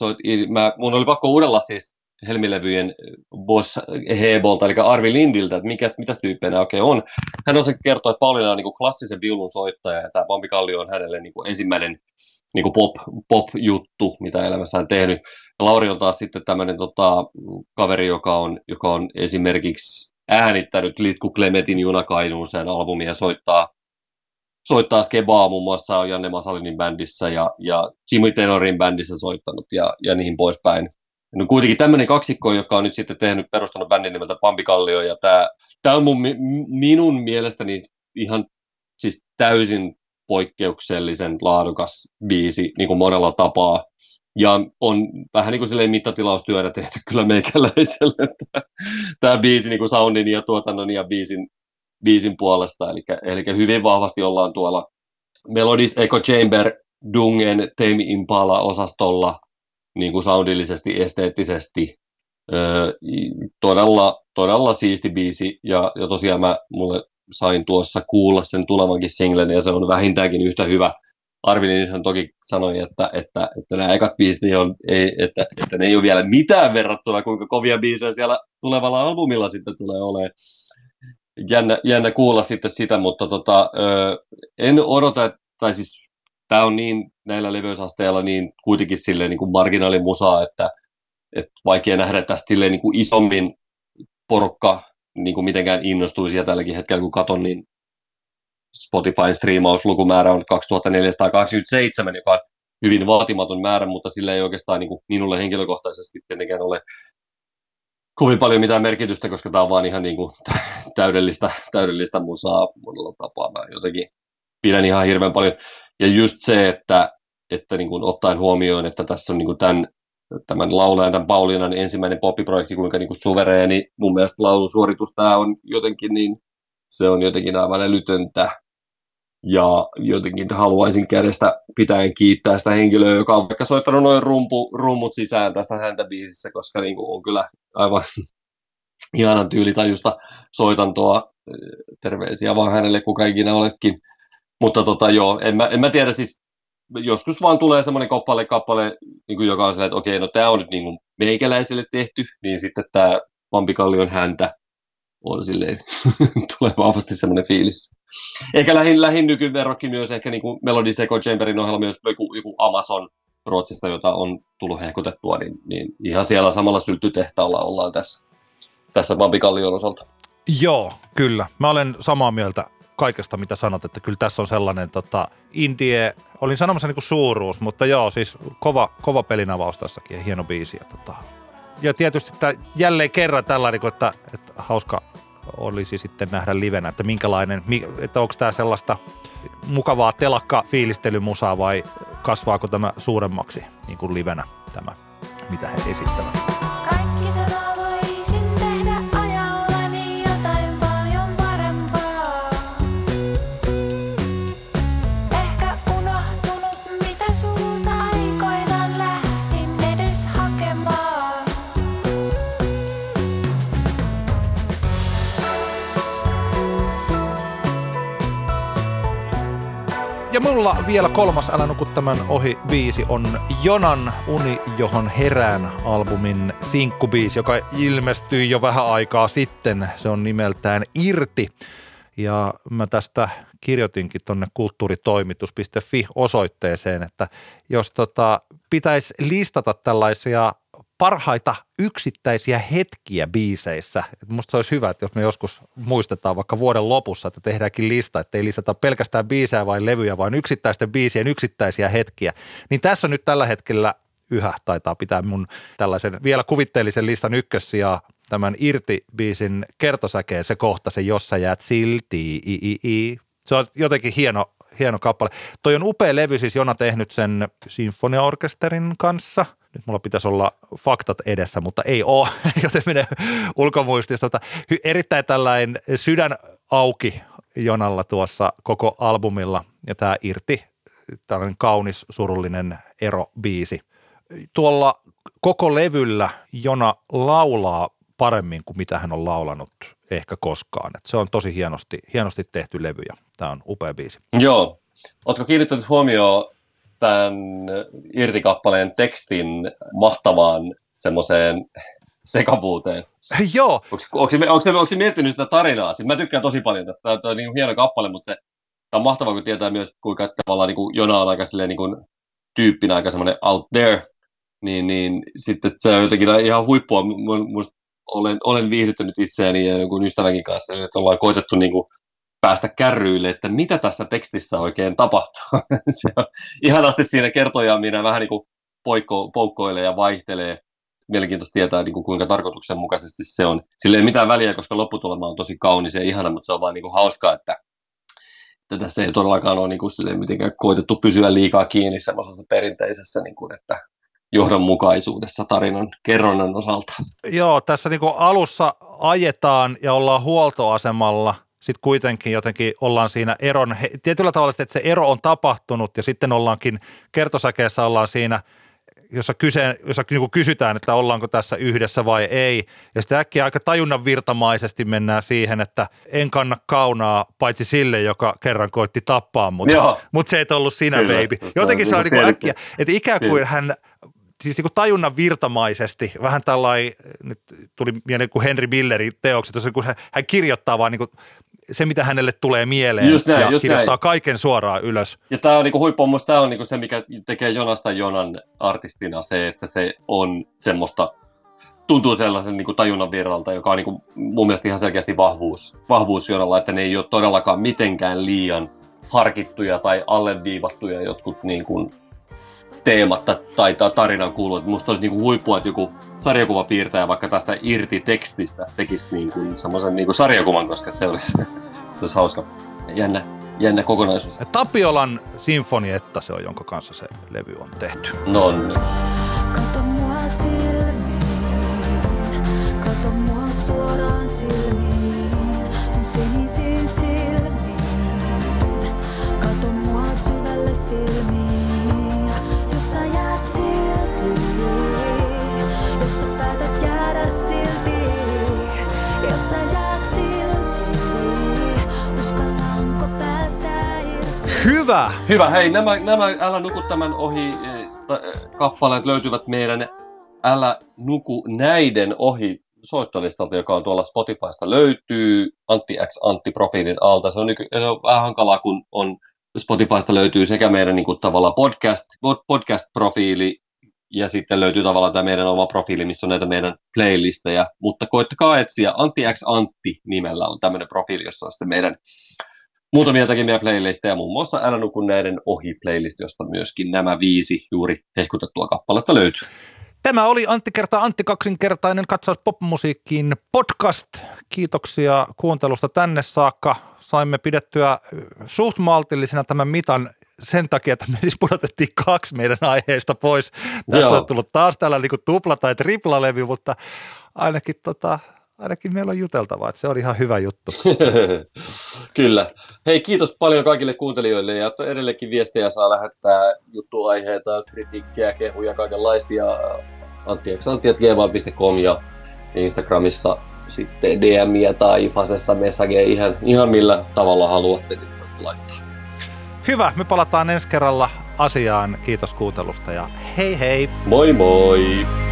mun oli pakko uudella siis Helmilevyjen Boss Hebolta, eli Arvi Lindiltä, että mitäs tyyppejä nämä oikein on. Hän on se kertoo, että Pauliina on niin kuin klassisen viulun soittaja, ja tämä Pampikallio on hänelle niin kuin ensimmäinen niin kuin pop-juttu, mitä elämässään tehnyt. Ja Lauri on taas sitten tämmöinen kaveri, joka on esimerkiksi äänittänyt Litku Klemetin Junakainuun sen albumia, soittaa skebaa muun muassa, on Janne Masalinin bändissä ja Jimmy Tenorin bändissä soittanut ja niihin poispäin. No kuitenkin tämmöinen kaksikko, joka on nyt sitten perustanut bändin nimeltä Pampikallio, ja tämä on minun mielestäni ihan siis täysin poikkeuksellisen laadukas biisi niin kuin monella tapaa. Ja on vähän niin kuin silleen mittatilaustyönä tehty kyllä meikäläiselle tämä biisi niin kuin soundin ja tuotannon ja biisin puolesta. Eli hyvin vahvasti ollaan tuolla Melodies Echo Chamber Dungen Tame Impala-osastolla niin kuin soundillisesti, esteettisesti. Todella siisti biisi ja tosiaan mulle sain tuossa kuulla sen tulevankin singlen ja se on vähintäänkin yhtä hyvä. Arvininhan toki sanoi, että nämä ekat biisit että ne ei ole vielä mitään verrattuna, kuinka kovia biisejä siellä tulevalla albumilla sitten tulee olemaan. Jännä kuulla sitten sitä, mutta en odota, tai siis tämä on niin näillä leveysasteilla niin kuitenkin silleen niin kuin marginaalimusaa, että vaikea nähdä tästä silleen niin kuin isommin porukka niin kuin mitenkään innostuisi ja tälläkin hetkellä kun katon, niin Spotifyn striimauslukumäärä on 2487, joka on hyvin vaatimaton määrä, mutta sillä ei oikeastaan niin kuin minulle henkilökohtaisesti tietenkään ole kovin paljon mitään merkitystä, koska tämä on vaan ihan niin kuin täydellistä musaa monella tapaa. Mä jotenkin pidän ihan hirveän paljon. Ja just se, että niin kuin ottaen huomioon, että tässä on niin kuin tämän laulajan, tämän Pauliinan ensimmäinen poppiprojekti, kuinka niin kuin suvereeni mun mielestä laulusuoritus tämä on jotenkin niin, se on jotenkin aivan älytöntä ja jotenkin haluaisin kädestä pitäen kiittää sitä henkilöä, joka on vaikka soittanut noin rummut sisään tässä häntä biisissä, koska niin kuin on kyllä aivan ihanan tyylitajusta soitantoa, terveisiä vaan hänelle, kuka ikinä oletkin. Mutta en mä tiedä, siis joskus vaan tulee semmoinen kappale, niin kuin joka on sellainen, että okei, no tämä on nyt niin kuin meikäläiselle tehty, niin sitten tämä Vampikallion häntä on silleen, tulee vahvasti semmoinen fiilis. Ehkä lähin nykyverrokki myös, ehkä niin kuin Melodies Echo Chamberin ohella myös joku Amazon Ruotsista, jota on tullut hehkutettua, niin ihan siellä samalla sylttytehtaalla ollaan tässä Vampikallion osalta. Joo, kyllä. Mä olen samaa mieltä kaikesta, mitä sanot, että kyllä tässä on sellainen indie, olin sanomassa niin kuin suuruus, mutta joo, siis kova pelinavaus tässäkin ja hieno biisi. Ja tietysti tämä jälleen kerran tällainen, että hauska olisi sitten nähdä livenä, että minkälainen, että onko tämä sellaista mukavaa telakka-fiilistelymusaa vai kasvaako tämä suuremmaksi niin kuin livenä tämä, mitä he esittävät. Ja mulla vielä kolmas Älä nuku tämän ohi biisi on Jonan Uni, johon herään -albumin sinkkubiisi, joka ilmestyi jo vähän aikaa sitten. Se on nimeltään Irti. Ja mä tästä kirjoitinkin tonne kulttuuritoimitus.fi-osoitteeseen, että jos pitäisi listata tällaisia parhaita yksittäisiä hetkiä biiseissä. Musta se olisi hyvä, että jos me joskus muistetaan vaikka vuoden lopussa, että tehdäänkin lista, että ei listata pelkästään biisejä vai levyjä, vaan yksittäisten biisien yksittäisiä hetkiä. Niin tässä nyt tällä hetkellä yhä taitaa pitää mun tällaisen vielä kuvitteellisen listan ykkössijaa tämän Irti-biisin kertosäkeen se kohta, se jos sä jäät silti. Se on jotenkin hieno kappale. Toi on upea levy, siis Jona tehnyt sen sinfoniaorkesterin kanssa. Nyt mulla pitäisi olla faktat edessä, mutta ei ole, joten menee ulkomuistista. Erittäin tällainen sydän auki Jonalla tuossa koko albumilla ja tämä Irti, tällainen kaunis surullinen erobiisi. Tuolla koko levyllä Jona laulaa paremmin kuin mitä hän on laulanut ehkä koskaan. Et se on tosi hienosti tehty levy ja tämä on upea biisi. Joo. Ootko kiinnittänyt huomioon tämän Irti-kappaleen tekstin mahtavaan semmoiseen sekavuuteen? Joo. Onko se miettinyt sitä tarinaa? Siis mä tykkään tosi paljon tästä. Tämä on niin hieno kappale, mutta tämä on mahtavaa, kun tietää myös, kuinka tavallaan niin Jona on aika silleen niin kuin tyyppinä aika semmoinen out there. Niin sitten se on jotenkin ihan huippua. Olen viihdyttänyt itseäni ja jonkun ystävänkin kanssa, että ollaan koitettu niin kuin päästä kärryille, että mitä tässä tekstissä oikein tapahtuu. Se on ihanasti siinä kertoja, minä vähän niin kuin poukkoilee ja vaihtelee. Mielenkiintoista tietää, niin kuin kuinka tarkoituksenmukaisesti se on. Sillä ei mitään väliä, koska lopputulema on tosi kaunis ja ihana, mutta se on vaan niin kuin hauskaa, että että tässä ei todellakaan ole niin kuin silleen mitenkään koitettu pysyä liikaa kiinni semmoisessa perinteisessä, niin kuin, että johdonmukaisuudessa tarinan kerronnan osalta. Joo, tässä niin kuin alussa ajetaan ja ollaan huoltoasemalla, sitten kuitenkin jotenkin ollaan siinä eron, tietyllä tavalla että se ero on tapahtunut ja sitten ollaankin kertosäkeessä ollaan siinä, jossa niin kuin kysytään, että ollaanko tässä yhdessä vai ei. Ja sitten äkkiä aika tajunnan virtamaisesti mennään siihen, että en kanna kaunaa paitsi sille, joka kerran koitti tappaa mut. Mutta se ei ollut sinä, kyllä, baby. Jotenkin se on niin äkkiä, että ikään kuin hän siis niin kuin tajunnan virtamaisesti, vähän tällainen, nyt tuli mieleen kuin Henry Millerin teokset, jossa kun hän kirjoittaa vaan niin kuin se, mitä hänelle tulee mieleen ja kirjoittaa kaiken suoraan ylös. Ja tämä on niin kuin huippu, tämä on niin kuin se, mikä tekee Jonasta Jonan artistina se, että se on semmoista, tuntuu sellaisen niin kuin tajunnan virralta, joka on niin kuin mun mielestä ihan selkeästi vahvuus Jonalla, että ne ei ole todellakaan mitenkään liian harkittuja tai alleviivattuja jotkut niin kuin teemat tai tarinan kuuluu. Musta olisi niinku huippua, että joku sarjakuvapiirtäjä vaikka tästä irti tekstistä tekisi niinku semmoisen niinku sarjakuvan, koska se olisi hauska. Jännä kokonaisuus. Tapiolan sinfonietta se on, jonka kanssa se levy on tehty. Nonni. Kato mua silmiin, kato mua suoraan silmiin, mun sinisiin silmiin, kato mua syvälle silmiin. Hyvä! Hyvä, hei, nämä Älä nuku tämän ohi kappaleet löytyvät meidän Älä nuku näiden ohi soittolistalta, joka on tuolla Spotifysta löytyy Antti X Antti profiilin alta. Se on vähän hankalaa, kun on Spotifysta löytyy sekä meidän niin kuin, tavallaan podcast-profiili ja sitten löytyy tavallaan tämä meidän oma profiili, missä on näitä meidän playlistejä, mutta koittakaa etsiä. Antti X Antti nimellä on tämmöinen profiili, jossa on sitten meidän muutamiakin meidän playlisteja, muun muassa Älä nuku näiden ohi playlist, josta myöskin nämä 5 juuri hehkutettua kappaletta löytyy. Tämä oli Antti kertaa Antti kaksinkertainen katsaus popmusiikkiin podcast. Kiitoksia kuuntelusta tänne saakka. Saimme pidettyä suht maltillisena tämän mitan sen takia, että me siis pudotettiin 2 meidän aiheesta pois. Tästä on tullut taas täällä niin kuin tupla- tai triplalevy, mutta ainakin, ainakin meillä on juteltavaa. Se oli ihan hyvä juttu. Kyllä. Hei, kiitos paljon kaikille kuuntelijoille ja edelleenkin viestejä saa lähettää juttuaiheita, kritiikkiä, kehuja, kaikenlaisia antti@gmail.com ja Instagramissa sitten DM-iä tai Fasessa messageja ihan millä tavalla haluatte laittaa. Hyvä, me palataan ensi kerralla asiaan. Kiitos kuuntelusta ja hei hei! Moi moi!